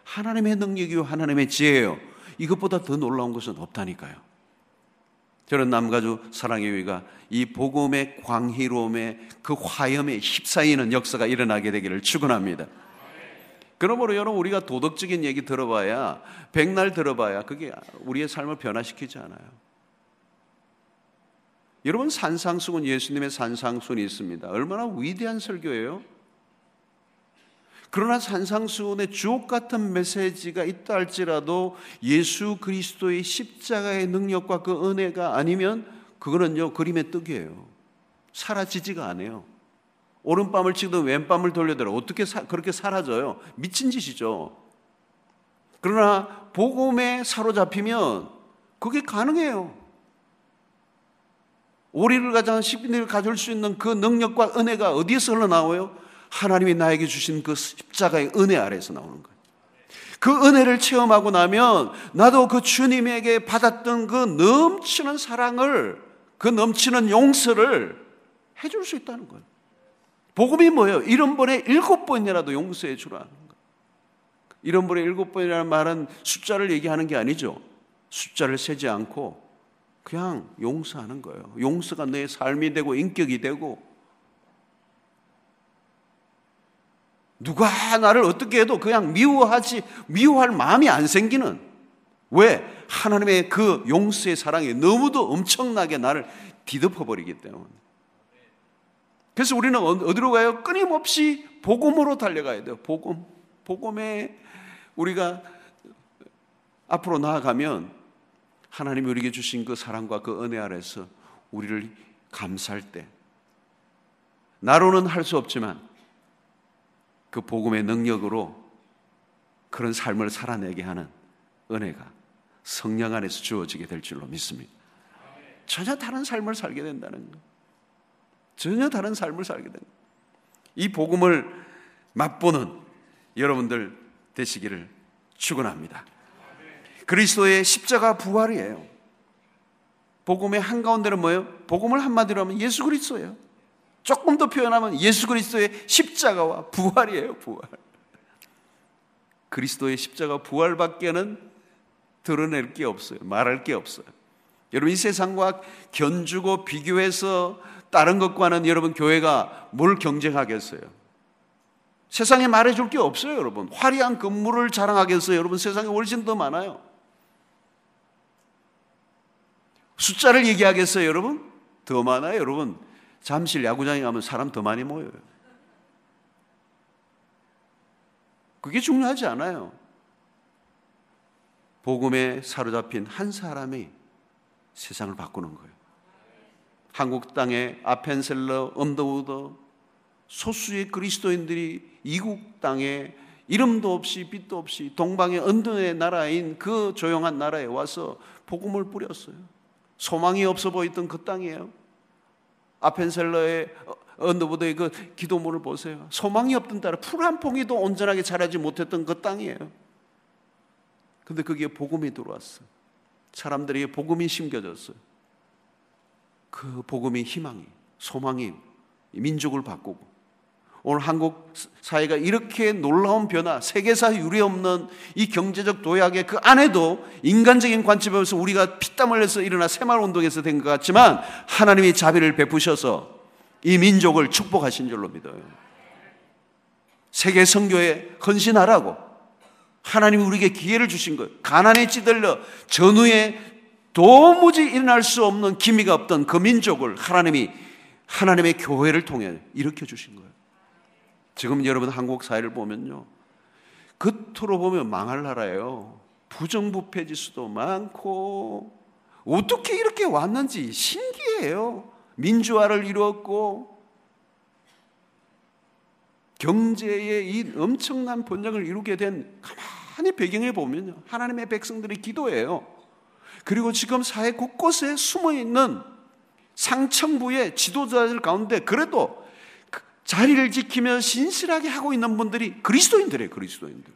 하나님의 능력이요 하나님의 지혜예요. 이것보다 더 놀라운 것은 없다니까요. 저는 남가주 사랑의 위가 이 복음의 광희로움의 그 화염에 휩싸이는 역사가 일어나게 되기를 축원합니다. 그러므로 여러분 우리가 도덕적인 얘기 들어봐야 백날 들어봐야 그게 우리의 삶을 변화시키지 않아요. 여러분 산상수훈, 예수님의 산상수훈이 있습니다. 얼마나 위대한 설교예요. 그러나 산상수훈의 주옥 같은 메시지가 있다 할지라도 예수 그리스도의 십자가의 능력과 그 은혜가 아니면 그거는요, 그림의 떡이에요. 사라지지가 않아요. 오른밤을 치든 왼밤을 돌려더라. 어떻게 그렇게 사라져요? 미친 짓이죠. 그러나 복음에 사로잡히면 그게 가능해요. 오리를 가장 십니를 가질 수 있는 그 능력과 은혜가 어디에서 흘러나와요? 하나님이 나에게 주신 그 십자가의 은혜 아래에서 나오는 거예요. 그 은혜를 체험하고 나면 나도 그 주님에게 받았던 그 넘치는 사랑을, 그 넘치는 용서를 해줄 수 있다는 거예요. 복음이 뭐예요? 7번이라도 용서해 주라는 거예요. 7번이라는 말은 숫자를 얘기하는 게 아니죠. 숫자를 세지 않고 그냥 용서하는 거예요. 용서가 내 삶이 되고 인격이 되고, 누가 나를 어떻게 해도 그냥 미워할 마음이 안 생기는, 왜? 하나님의 그 용서의 사랑이 너무도 엄청나게 나를 뒤덮어버리기 때문에. 그래서 우리는 어디로 가요? 끊임없이 복음으로 달려가야 돼요. 복음. 복음에 우리가 앞으로 나아가면 하나님이 우리에게 주신 그 사랑과 그 은혜 아래서 우리를 감사할 때, 나로는 할 수 없지만 그 복음의 능력으로 그런 삶을 살아내게 하는 은혜가 성령 안에서 주어지게 될 줄로 믿습니다. 전혀 다른 삶을 살게 된다는 거예요. 전혀 다른 삶을 살게 된다. 이 복음을 맛보는 여러분들 되시기를 축원합니다. 그리스도의 십자가 부활이에요. 복음의 한가운데는 뭐예요? 복음을 한마디로 하면 예수 그리스도예요. 조금 더 표현하면 예수 그리스도의 십자가와 부활이에요. 부활. 그리스도의 십자가 부활밖에는 드러낼 게 없어요. 말할 게 없어요. 여러분, 이 세상과 견주고 비교해서 다른 것과는 여러분 교회가 뭘 경쟁하겠어요? 세상에 말해줄 게 없어요. 여러분, 화려한 건물을 자랑하겠어요? 여러분, 세상에 훨씬 더 많아요. 숫자를 얘기하겠어요? 여러분, 더 많아요. 여러분, 잠실 야구장에 가면 사람 더 많이 모여요. 그게 중요하지 않아요. 복음에 사로잡힌 한 사람이 세상을 바꾸는 거예요. 한국 땅에 아펜셀러, 언더우드, 소수의 그리스도인들이 이국 땅에 이름도 없이 빛도 없이 동방의 언더의 나라인 그 조용한 나라에 와서 복음을 뿌렸어요. 소망이 없어 보이던 그 땅이에요. 아펜셀러의 언더우드의 그 기도문을 보세요. 소망이 없던 나라, 풀 한 포기도 온전하게 자라지 못했던 그 땅이에요. 근데 거기에 복음이 들어왔어요. 사람들에게 복음이 심겨졌어요. 그 복음이 희망이, 소망이 민족을 바꾸고, 오늘 한국 사회가 이렇게 놀라운 변화, 세계사 유례없는 이 경제적 도약의 그 안에도 인간적인 관점에서 우리가 피땀 흘려서 일어나 새마을운동에서 된 것 같지만 하나님이 자비를 베푸셔서 이 민족을 축복하신 줄로 믿어요. 세계 선교에 헌신하라고 하나님이 우리에게 기회를 주신 거예요. 가난에 찌들려 전후에 도무지 일어날 수 없는 기미가 없던 그 민족을 하나님의 교회를 통해 일으켜 주신 거예요. 지금 여러분 한국 사회를 보면요, 겉으로 보면 망할 나라예요. 부정부패 지수도 많고, 어떻게 이렇게 왔는지 신기해요. 민주화를 이루었고 경제의 이 엄청난 번영을 이루게 된, 가만히 배경에 보면요, 하나님의 백성들의 기도예요. 그리고 지금 사회 곳곳에 숨어있는 상층부의 지도자들 가운데 그래도 그 자리를 지키며 신실하게 하고 있는 분들이 그리스도인들이에요. 그리스도인들.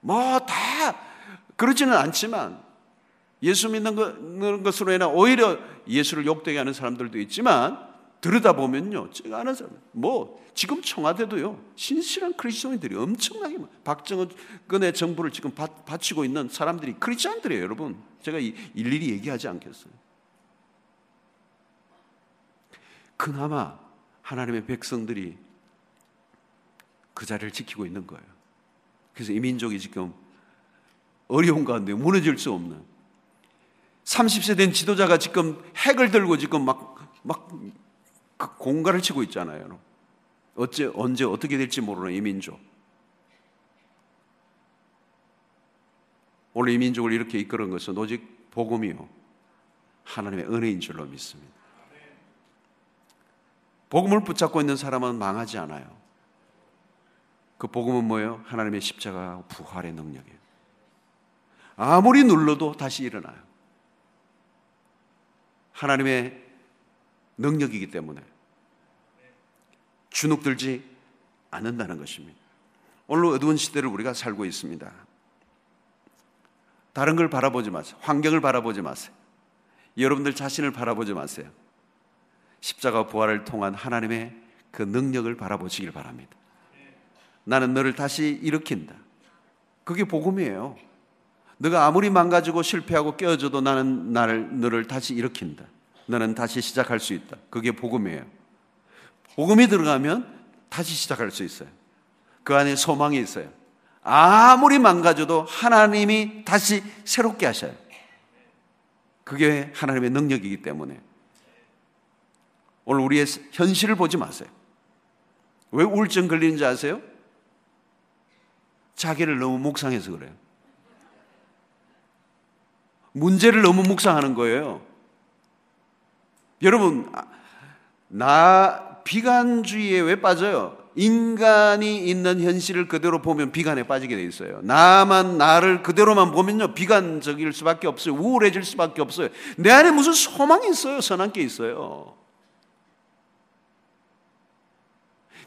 뭐 다 그러지는 않지만 예수 믿는 것으로 인해 오히려 예수를 욕되게 하는 사람들도 있지만, 들여다보면요, 제가 아는 사람, 지금 청와대도요, 신실한 크리스천들이 엄청나게 많아요. 박정은의 정부를 지금 바치고 있는 사람들이 크리스천들이에요, 여러분. 제가 일일이 얘기하지 않겠어요. 그나마 하나님의 백성들이 그 자리를 지키고 있는 거예요. 그래서 이 민족이 지금 어려운 가운데 무너질 수 없는, 30세 된 지도자가 지금 핵을 들고 지금 막 공갈을 치고 있잖아요. 언제 어떻게 될지 모르는 이 민족. 오늘 이 민족을 이렇게 이끄는 것은 오직 복음이요 하나님의 은혜인 줄로 믿습니다. 복음을 붙잡고 있는 사람은 망하지 않아요. 그 복음은 뭐예요? 하나님의 십자가 부활의 능력이에요. 아무리 눌러도 다시 일어나요. 하나님의 능력이기 때문에 주눅들지 않는다는 것입니다. 오늘 어두운 시대를 우리가 살고 있습니다. 다른 걸 바라보지 마세요. 환경을 바라보지 마세요. 여러분들 자신을 바라보지 마세요. 십자가 부활을 통한 하나님의 그 능력을 바라보시길 바랍니다. 나는 너를 다시 일으킨다. 그게 복음이에요. 네가 아무리 망가지고 실패하고 깨어져도 나는 너를 다시 일으킨다. 너는 다시 시작할 수 있다. 그게 복음이에요. 복음이 들어가면 다시 시작할 수 있어요. 그 안에 소망이 있어요. 아무리 망가져도 하나님이 다시 새롭게 하셔요. 그게 하나님의 능력이기 때문에 오늘 우리의 현실을 보지 마세요. 왜 우울증 걸리는지 아세요? 자기를 너무 묵상해서 그래요. 문제를 너무 묵상하는 거예요. 여러분, 나 비관주의에 왜 빠져요? 인간이 있는 현실을 그대로 보면 비관에 빠지게 돼 있어요. 나를 그대로만 보면요, 비관적일 수밖에 없어요. 우울해질 수밖에 없어요. 내 안에 무슨 소망이 있어요? 선한 게 있어요.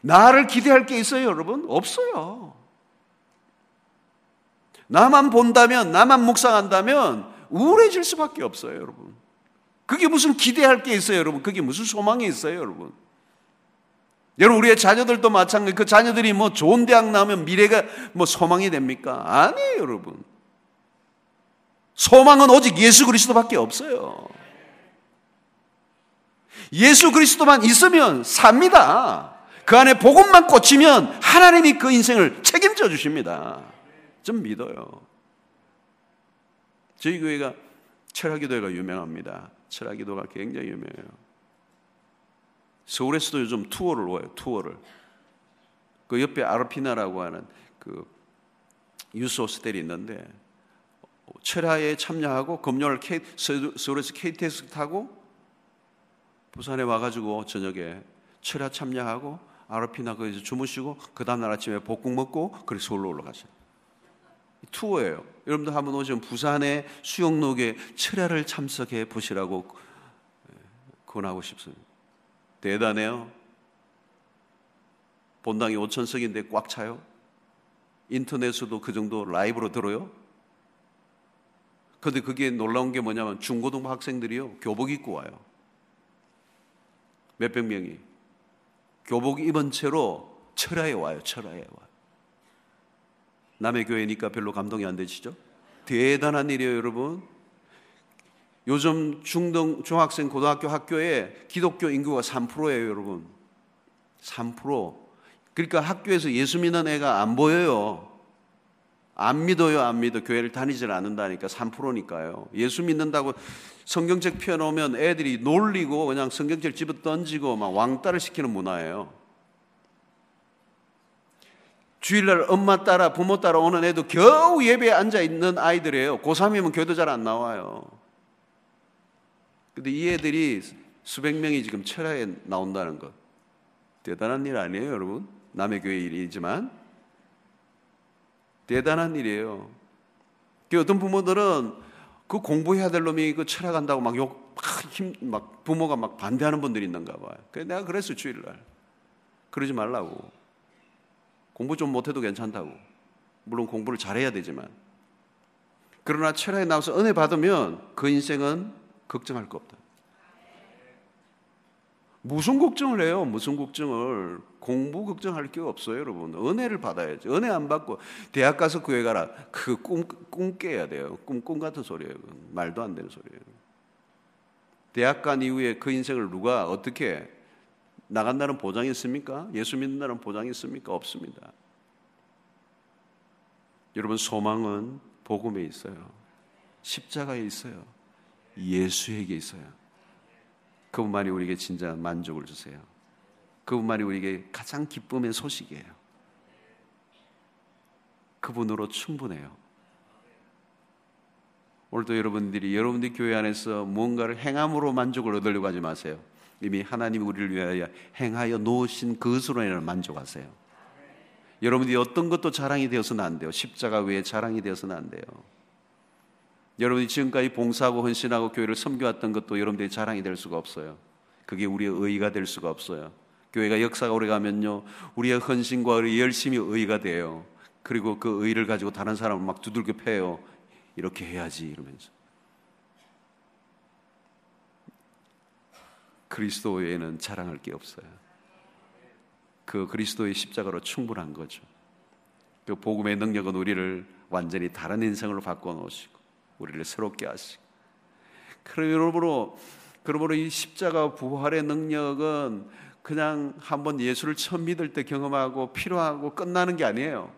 나를 기대할 게 있어요, 여러분? 없어요. 나만 본다면, 나만 묵상한다면 우울해질 수밖에 없어요, 여러분. 그게 무슨 기대할 게 있어요, 여러분? 그게 무슨 소망이 있어요, 여러분? 여러분, 우리의 자녀들도 마찬가지. 그 자녀들이 뭐 좋은 대학 나오면 미래가 뭐 소망이 됩니까? 아니에요, 여러분. 소망은 오직 예수 그리스도밖에 없어요. 예수 그리스도만 있으면 삽니다. 그 안에 복음만 꽂히면 하나님이 그 인생을 책임져 주십니다. 좀 믿어요. 저희 교회가 철학기도회가 유명합니다. 철학기도가 굉장히 유명해요. 서울에서도 요즘 투어를 와요. 투어를. 그 옆에 아르피나라고 하는 그 유스 호스텔이 있는데 철학에 참여하고 금요일 서울에서 KTX 타고 부산에 와가지고 저녁에 철학 참여하고 아르피나 거기서 주무시고 그 다음날 아침에 복국 먹고 그리고 서울로 올라가세요. 투어예요. 여러분들 한번 오시면 부산의 수영록에 철야를 참석해 보시라고 권하고 싶습니다. 대단해요. 본당이 5,000석인데 꽉 차요. 인터넷으로도 그 정도 라이브로 들어요. 그런데 그게 놀라운 게 뭐냐면 중고등부 학생들이요, 교복 입고 와요. 몇백 명이 교복 입은 채로 철야에 와요. 철야에 와요. 남의 교회니까 별로 감동이 안 되시죠? 대단한 일이에요, 여러분. 요즘 중학생, 고등학교 학교에 기독교 인구가 3%예요, 여러분. 3%. 그러니까 학교에서 예수 믿는 애가 안 보여요. 안 믿어요, 안 믿어. 교회를 다니질 않는다니까. 3%니까요. 예수 믿는다고 성경책 펴놓으면 애들이 놀리고 그냥 성경책 집어 던지고 막 왕따를 시키는 문화예요. 주일날 엄마 따라 부모 따라 오는 애도 겨우 예배에 앉아있는 아이들이에요. 고3이면 교회도 잘 안 나와요. 근데 이 애들이 수백 명이 지금 철야에 나온다는 것. 대단한 일 아니에요, 여러분? 남의 교회 일이지만. 대단한 일이에요. 어떤 부모들은 그 공부해야 될 놈이 그 철학한다고 막 부모가 막 반대하는 분들이 있는가 봐요. 그래서 내가 그랬어, 주일날. 그러지 말라고. 공부 좀 못해도 괜찮다고. 물론 공부를 잘해야 되지만. 그러나 철학에 나와서 은혜 받으면 그 인생은 걱정할 거 없다. 무슨 걱정을 해요? 무슨 걱정을. 공부 걱정할 게 없어요, 여러분. 은혜를 받아야지. 은혜 안 받고 대학 가서 교회 가라. 그 꿈 깨야 돼요. 꿈 같은 소리예요. 말도 안 되는 소리예요. 대학 간 이후에 그 인생을 누가 어떻게 해? 나간다는 보장이 있습니까? 예수 믿는다는 보장이 있습니까? 없습니다. 여러분, 소망은 복음에 있어요. 십자가에 있어요. 예수에게 있어요. 그분만이 우리에게 진짜 만족을 주세요. 그분만이 우리에게 가장 기쁨의 소식이에요. 그분으로 충분해요. 오늘도 여러분들이 여러분들 교회 안에서 무언가를 행함으로 만족을 얻으려고 하지 마세요. 이미 하나님이 우리를 위하여 행하여 놓으신 그것으로 인해 만족하세요. 여러분들이 어떤 것도 자랑이 되어서는 안 돼요. 십자가 외에 자랑이 되어서는 안 돼요. 여러분이 지금까지 봉사하고 헌신하고 교회를 섬겨왔던 것도 여러분들이 자랑이 될 수가 없어요. 그게 우리의 의의가 될 수가 없어요. 교회가 역사가 오래가면요, 우리의 헌신과 우리의 열심이 의의가 돼요. 그리고 그 의의를 가지고 다른 사람을 막 두들겨 패요. 이렇게 해야지 이러면서. 그리스도 외에는 자랑할 게 없어요. 그 그리스도의 십자가로 충분한 거죠. 그 복음의 능력은 우리를 완전히 다른 인생으로 바꿔놓으시고 우리를 새롭게 하시고, 그러므로 이 십자가 부활의 능력은 그냥 한번 예수를 처음 믿을 때 경험하고 필요하고 끝나는 게 아니에요.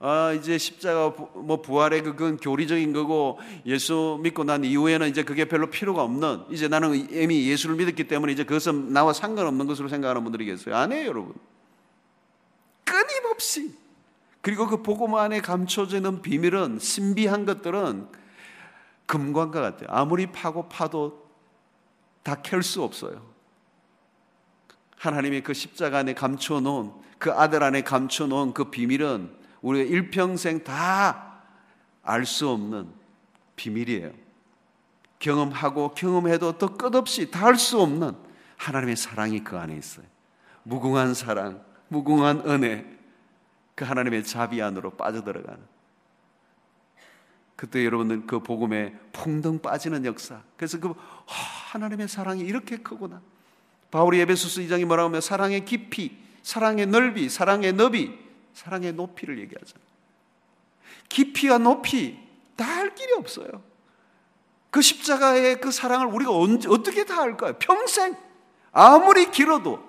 아, 이제 십자가 부활의 그건 교리적인 거고 예수 믿고 난 이후에는 이제 그게 별로 필요가 없는, 이제 나는 이미 예수를 믿었기 때문에 이제 그것은 나와 상관없는 것으로 생각하는 분들이 계세요. 아니에요, 여러분. 끊임없이. 그리고 그 복음 안에 감춰지는 비밀은, 신비한 것들은 금관과 같아요. 아무리 파고 파도 다 캘 수 없어요. 하나님이 그 십자가 안에 감춰놓은, 그 아들 안에 감춰놓은 그 비밀은 우리가 일평생 다 알 수 없는 비밀이에요. 경험하고 경험해도 또 끝없이 다 알 수 없는 하나님의 사랑이 그 안에 있어요. 무궁한 사랑, 무궁한 은혜, 그 하나님의 자비 안으로 빠져들어가는, 그때 여러분은 그 복음에 풍덩 빠지는 역사. 그래서 그 하나님의 사랑이 이렇게 크구나. 바울이 에베소서 2장이 뭐라고 하면 사랑의 깊이, 사랑의 넓이, 사랑의 너비, 사랑의 높이를 얘기하잖아요. 깊이와 높이 다 알 길이 없어요. 그 십자가의 그 사랑을 우리가 어떻게 다 알까요? 평생 아무리 길어도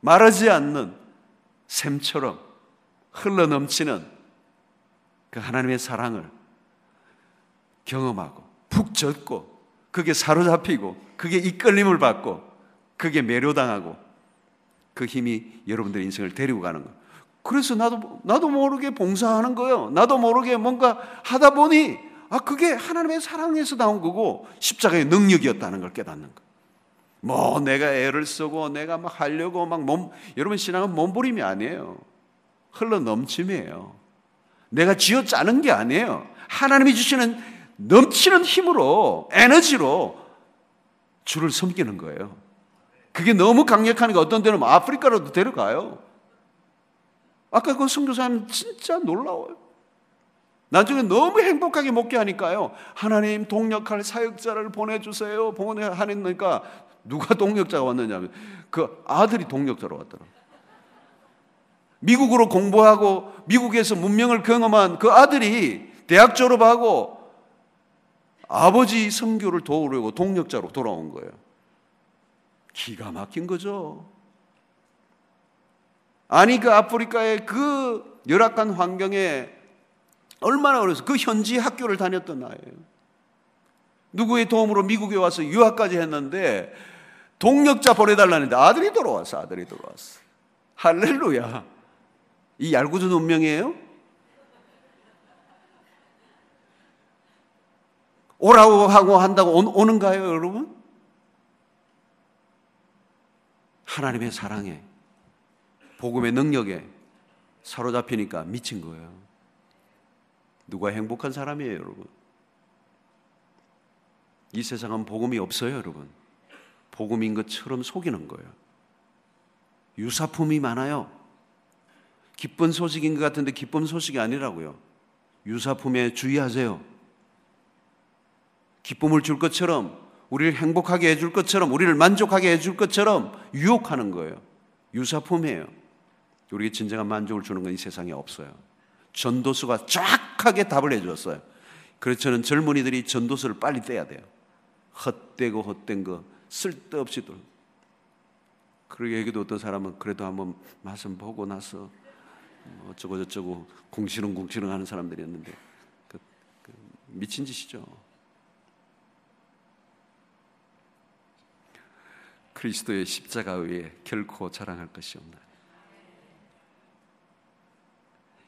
마르지 않는 샘처럼 흘러넘치는 그 하나님의 사랑을 경험하고 푹 젖고, 그게 사로잡히고, 그게 이끌림을 받고, 그게 매료당하고, 그 힘이 여러분들의 인생을 데리고 가는 거예요. 그래서 나도 모르게 봉사하는 거예요. 나도 모르게 뭔가 하다 보니, 아, 그게 하나님의 사랑에서 나온 거고 십자가의 능력이었다는 걸 깨닫는 거예요. 뭐 내가 애를 쓰고 내가 막 하려고 막 여러분, 신앙은 몸부림이 아니에요. 흘러넘침이에요. 내가 쥐어짜는 게 아니에요. 하나님이 주시는 넘치는 힘으로, 에너지로 주를 섬기는 거예요. 그게 너무 강력하니까 어떤 데는 아프리카로도 데려가요. 아까 그 선교사님 진짜 놀라워요. 나중에 너무 행복하게 먹게 하니까요, 하나님 동역할 사역자를 보내주세요 보내하니까 누가 동역자가 왔느냐 하면 그 아들이 동역자로 왔더라고요. 미국으로 공부하고 미국에서 문명을 경험한 그 아들이 대학 졸업하고 아버지 선교를 도우려고 동역자로 돌아온 거예요. 기가 막힌 거죠. 아니, 그 아프리카의 그 열악한 환경에 얼마나 어려서 그 현지 학교를 다녔던 아이예요. 누구의 도움으로 미국에 와서 유학까지 했는데 동역자 보내달라는데 아들이 돌아왔어. 할렐루야. 이 얄궂은 운명이에요? 오라고 하고 한다고 오는가요, 여러분? 하나님의 사랑에, 복음의 능력에 사로잡히니까 미친 거예요. 누가 행복한 사람이에요, 여러분? 이 세상은 복음이 없어요, 여러분. 복음인 것처럼 속이는 거예요. 유사품이 많아요. 기쁜 소식인 것 같은데 기쁜 소식이 아니라고요. 유사품에 주의하세요. 기쁨을 줄 것처럼, 우리를 행복하게 해줄 것처럼, 우리를 만족하게 해줄 것처럼 유혹하는 거예요. 유사품이에요. 우리에게 진정한 만족을 주는 건 이 세상에 없어요. 전도서가 정확하게 답을 해줬어요. 그래서 저는 젊은이들이 전도서를 빨리 떼야 돼요. 헛되고 헛된 거 쓸데없이 돌. 그러게 얘기도 어떤 사람은 그래도 한번 맛은 보고 나서 어쩌고 저쩌고 궁시렁궁시렁 하는 사람들이었는데 미친 짓이죠. 그리스도의 십자가 위에 결코 자랑할 것이 없나니.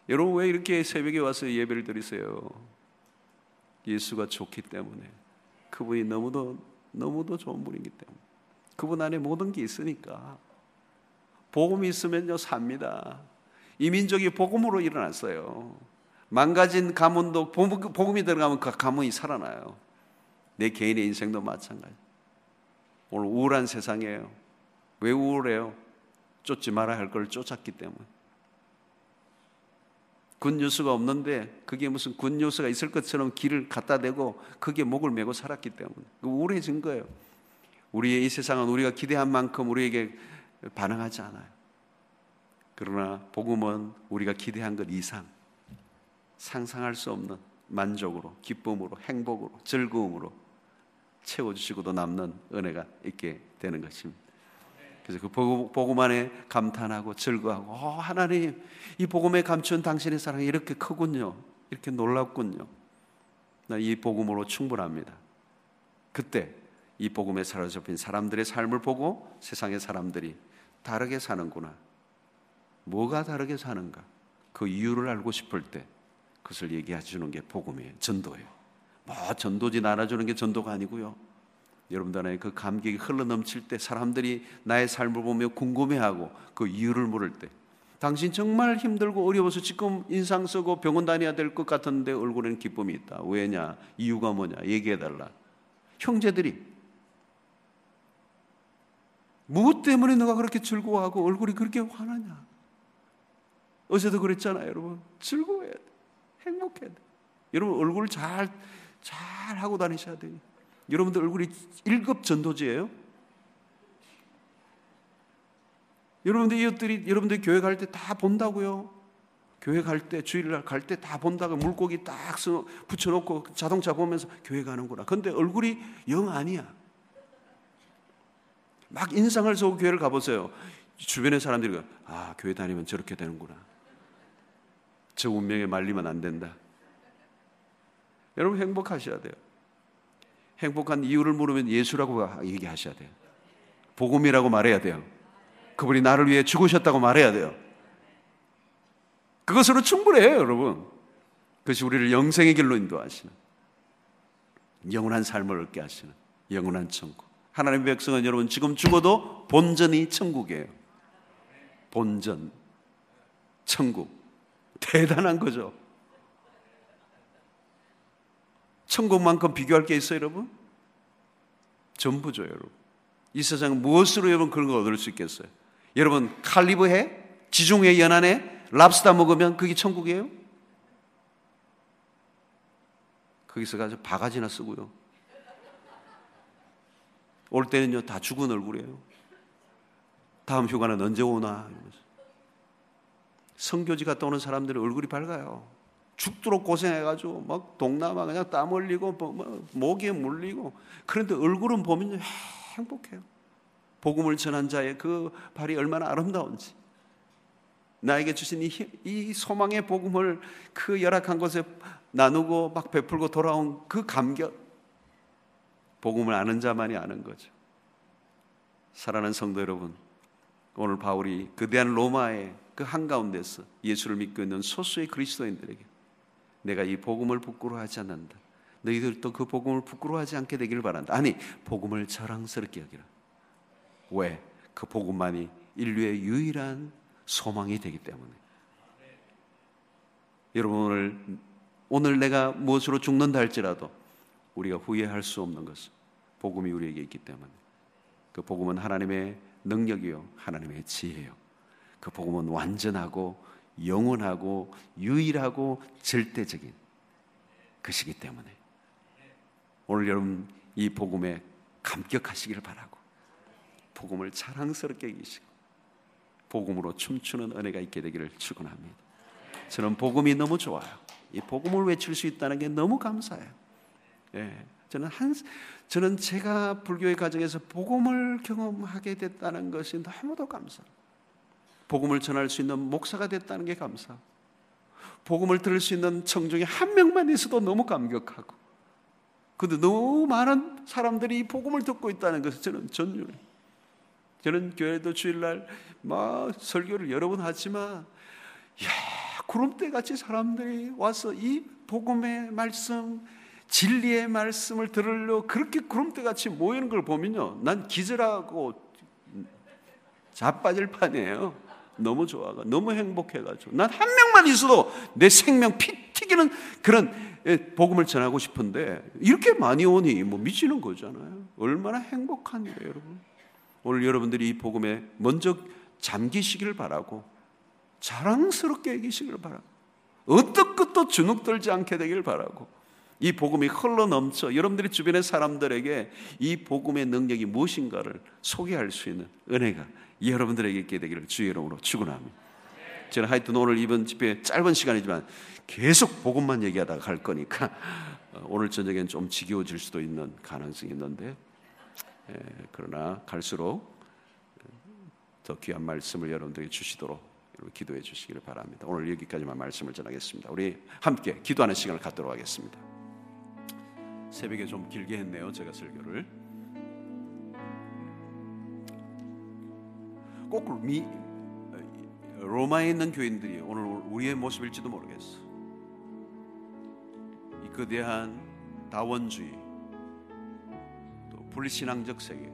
여러분 왜 이렇게 새벽에 와서 예배를 드리세요? 예수가 좋기 때문에, 그분이 너무도 좋은 분이기 때문에, 그분 안에 모든 게 있으니까. 복음이 있으면요 삽니다. 이 민족이 복음으로 일어났어요. 망가진 가문도 복음이 들어가면 그 가문이 살아나요. 내 개인의 인생도 마찬가지. 오늘 우울한 세상이에요. 왜 우울해요? 쫓지 말아야 할 걸 쫓았기 때문에. 굿뉴스가 없는데 그게 무슨 굿뉴스가 있을 것처럼 길을 갖다 대고 그게 목을 메고 살았기 때문에 우울해진 거예요. 우리의 이 세상은 우리가 기대한 만큼 우리에게 반응하지 않아요. 그러나 복음은 우리가 기대한 것 이상, 상상할 수 없는 만족으로, 기쁨으로, 행복으로, 즐거움으로 채워주시고도 남는 은혜가 있게 되는 것입니다. 그래서 그 복음 안에 감탄하고 즐거워하고, 하나님 이 복음에 감춘 당신의 사랑이 이렇게 크군요, 이렇게 놀랍군요, 나 이 복음으로 충분합니다. 그때 이 복음에 사로잡힌 사람들의 삶을 보고 세상의 사람들이 다르게 사는구나, 뭐가 다르게 사는가, 그 이유를 알고 싶을 때 그것을 얘기해 주는 게 복음이에요. 전도예요. 전도지 나눠주는 게 전도가 아니고요, 여러분들 안에 그 감격이 흘러넘칠 때 사람들이 나의 삶을 보며 궁금해하고 그 이유를 물을 때, 당신 정말 힘들고 어려워서 지금 인상 쓰고 병원 다녀야 될 것 같은데 얼굴에는 기쁨이 있다. 왜냐? 이유가 뭐냐? 얘기해달라. 형제들이 무엇 때문에 너가 그렇게 즐거워하고 얼굴이 그렇게 환하냐? 어제도 그랬잖아요, 여러분. 즐거워해야 돼. 행복해야 돼. 여러분 얼굴 잘 하고 다니셔야 돼요. 여러분들 얼굴이 1급 전도지예요? 여러분들 이웃들이 여러분들 교회 갈 때 다 본다고요. 교회 갈 때, 주일날 갈 때 다 본다고. 물고기 딱 붙여놓고 자동차 보면서 교회 가는구나. 근데 얼굴이 영 아니야. 막 인상을 쓰고 교회를 가보세요. 주변의 사람들이 교회 다니면 저렇게 되는구나, 저 운명에 말리면 안 된다. 여러분 행복하셔야 돼요. 행복한 이유를 물으면 예수라고 얘기하셔야 돼요. 복음이라고 말해야 돼요. 그분이 나를 위해 죽으셨다고 말해야 돼요. 그것으로 충분해요, 여러분. 그것이 우리를 영생의 길로 인도하시는, 영원한 삶을 얻게 하시는 영원한 천국. 하나님의 백성은 여러분 지금 죽어도 본전이 천국이에요. 본전, 천국. 대단한 거죠. 천국만큼 비교할 게 있어요, 여러분? 전부죠, 여러분. 이 세상은 무엇으로 여러분 그런 걸 얻을 수 있겠어요? 여러분 칼리브해? 지중해 연안에 랍스터 먹으면 그게 천국이에요? 거기서 가서 바가지나 쓰고요. 올 때는요 다 죽은 얼굴이에요. 다음 휴가는 언제 오나 이러면서. 선교지 갔다 오는 사람들의 얼굴이 밝아요. 죽도록 고생해가지고 막 동남아 그냥 땀 흘리고 모기에 물리고, 그런데 얼굴은 보면 행복해요. 복음을 전한 자의 그 발이 얼마나 아름다운지, 나에게 주신 이 소망의 복음을 그 열악한 곳에 나누고 막 베풀고 돌아온 그 감격, 복음을 아는 자만이 아는 거죠. 사랑하는 성도 여러분, 오늘 바울이 그대한 로마의 그 한가운데서 예수를 믿고 있는 소수의 그리스도인들에게 내가 이 복음을 부끄러워하지 않는다, 너희들도 그 복음을 부끄러워하지 않게 되기를 바란다, 아니 복음을 자랑스럽게 여기라. 왜? 그 복음만이 인류의 유일한 소망이 되기 때문에. 여러분 오늘 내가 무엇으로 죽는다 할지라도 우리가 후회할 수 없는 것은 복음이 우리에게 있기 때문에. 그 복음은 하나님의 능력이요 하나님의 지혜요, 그 복음은 완전하고 영원하고 유일하고 절대적인 것이기 때문에 오늘 여러분 이 복음에 감격하시기를 바라고, 복음을 자랑스럽게 여기시고 복음으로 춤추는 은혜가 있게 되기를 축원합니다. 저는 복음이 너무 좋아요. 이 복음을 외칠 수 있다는 게 너무 감사해요. 저는 제가 불교의 과정에서 복음을 경험하게 됐다는 것이 너무도 감사합니다. 복음을 전할 수 있는 목사가 됐다는 게 감사하고, 복음을 들을 수 있는 청중이 한 명만 있어도 너무 감격하고, 그런데 너무 많은 사람들이 복음을 듣고 있다는 것을 저는 전율해요. 저는 교회도 주일날 막 설교를 여러 번 하지만 구름대같이 사람들이 와서 이 복음의 말씀, 진리의 말씀을 들으려고 그렇게 구름대같이 모이는 걸 보면요, 난 기절하고 자빠질 판이에요. 너무 좋아가, 너무 행복해가지고 난 한 명만 있어도 내 생명 피 튀기는 그런 복음을 전하고 싶은데 이렇게 많이 오니 뭐 미치는 거잖아요. 얼마나 행복한데 여러분. 오늘 여러분들이 이 복음에 먼저 잠기시기를 바라고 자랑스럽게 이기시기를 바라고 어떤 것도 주눅들지 않게 되기를 바라고 이 복음이 흘러넘쳐 여러분들이 주변의 사람들에게 이 복음의 능력이 무엇인가를 소개할 수 있는 은혜가 여러분들에게 있게 되기를 주의 이름으로 축원합니다. 저는 하여튼 오늘 이번 집회 짧은 시간이지만 계속 복음만 얘기하다가 갈 거니까 오늘 저녁엔 좀 지겨워질 수도 있는 가능성이 있는데 그러나 갈수록 더 귀한 말씀을 여러분들에게 주시도록 기도해 주시기를 바랍니다. 오늘 여기까지만 말씀을 전하겠습니다. 우리 함께 기도하는 시간을 갖도록 하겠습니다. 새벽에 좀 길게 했네요, 제가 설교를. 꼭 로마에 있는 교인들이 오늘 우리의 모습일지도 모르겠어. 이 거대한 다원주의, 또 분리신앙적 세계,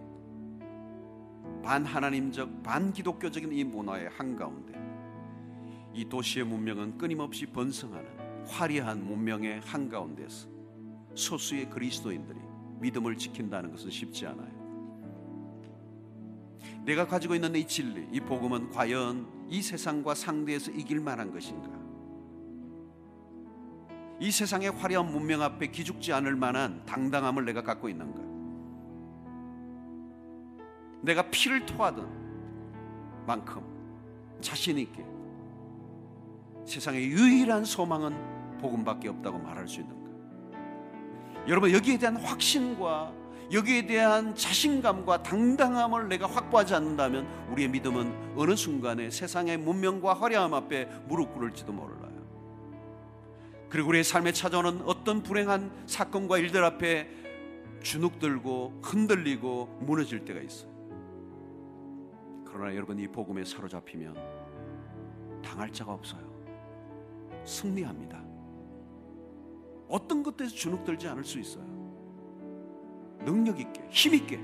반하나님적, 반기독교적인 이 문화의 한가운데 이 도시의 문명은 끊임없이 번성하는 화려한 문명의 한가운데서 소수의 그리스도인들이 믿음을 지킨다는 것은 쉽지 않아요. 내가 가지고 있는 이 진리, 이 복음은 과연 이 세상과 상대해서 이길 만한 것인가? 이 세상의 화려한 문명 앞에 기죽지 않을 만한 당당함을 내가 갖고 있는가? 내가 피를 토하던 만큼 자신 있게 세상의 유일한 소망은 복음밖에 없다고 말할 수 있는가? 여러분, 여기에 대한 확신과 여기에 대한 자신감과 당당함을 내가 확보하지 않는다면 우리의 믿음은 어느 순간에 세상의 문명과 화려함 앞에 무릎 꿇을지도 몰라요. 그리고 우리의 삶에 찾아오는 어떤 불행한 사건과 일들 앞에 주눅들고 흔들리고 무너질 때가 있어요. 그러나 여러분, 이 복음에 사로잡히면 당할 자가 없어요. 승리합니다. 어떤 것에서 주눅들지 않을 수 있어요. 능력 있게, 힘 있게,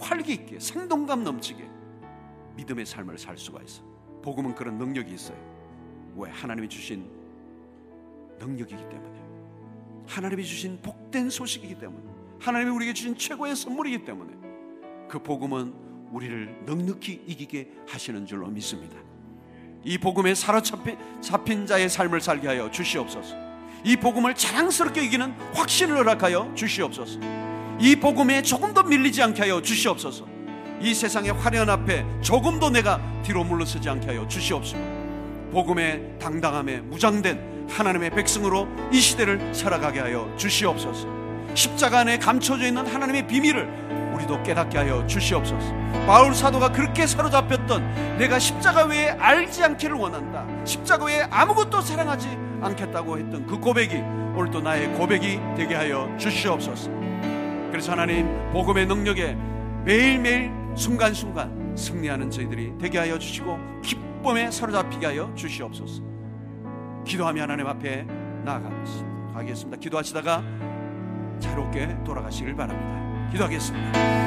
활기 있게, 생동감 넘치게 믿음의 삶을 살 수가 있어. 복음은 그런 능력이 있어요. 왜? 하나님이 주신 능력이기 때문에, 하나님이 주신 복된 소식이기 때문에, 하나님이 우리에게 주신 최고의 선물이기 때문에 그 복음은 우리를 넉넉히 이기게 하시는 줄로 믿습니다. 이 복음에 사로잡힌 자의 삶을 살게 하여 주시옵소서. 이 복음을 자랑스럽게 이기는 확신을 허락하여 주시옵소서. 이 복음에 조금 더 밀리지 않게 하여 주시옵소서. 이 세상의 화려함 앞에 조금도 내가 뒤로 물러서지 않게 하여 주시옵소서. 복음의 당당함에 무장된 하나님의 백성으로 이 시대를 살아가게 하여 주시옵소서. 십자가 안에 감춰져 있는 하나님의 비밀을 우리도 깨닫게 하여 주시옵소서. 바울 사도가 그렇게 사로잡혔던 내가 십자가 외에 알지 않기를 원한다, 십자가 외에 아무것도 사랑하지 않겠다고 했던 그 고백이 오늘도 나의 고백이 되게 하여 주시옵소서. 그래서 하나님, 복음의 능력에 매일매일 순간순간 승리하는 저희들이 되게 하여 주시고 기쁨에 사로잡히게 하여 주시옵소서. 기도하며 하나님 앞에 나아가겠습니다. 기도하시다가 자유롭게 돌아가시길 바랍니다. 기도하겠습니다.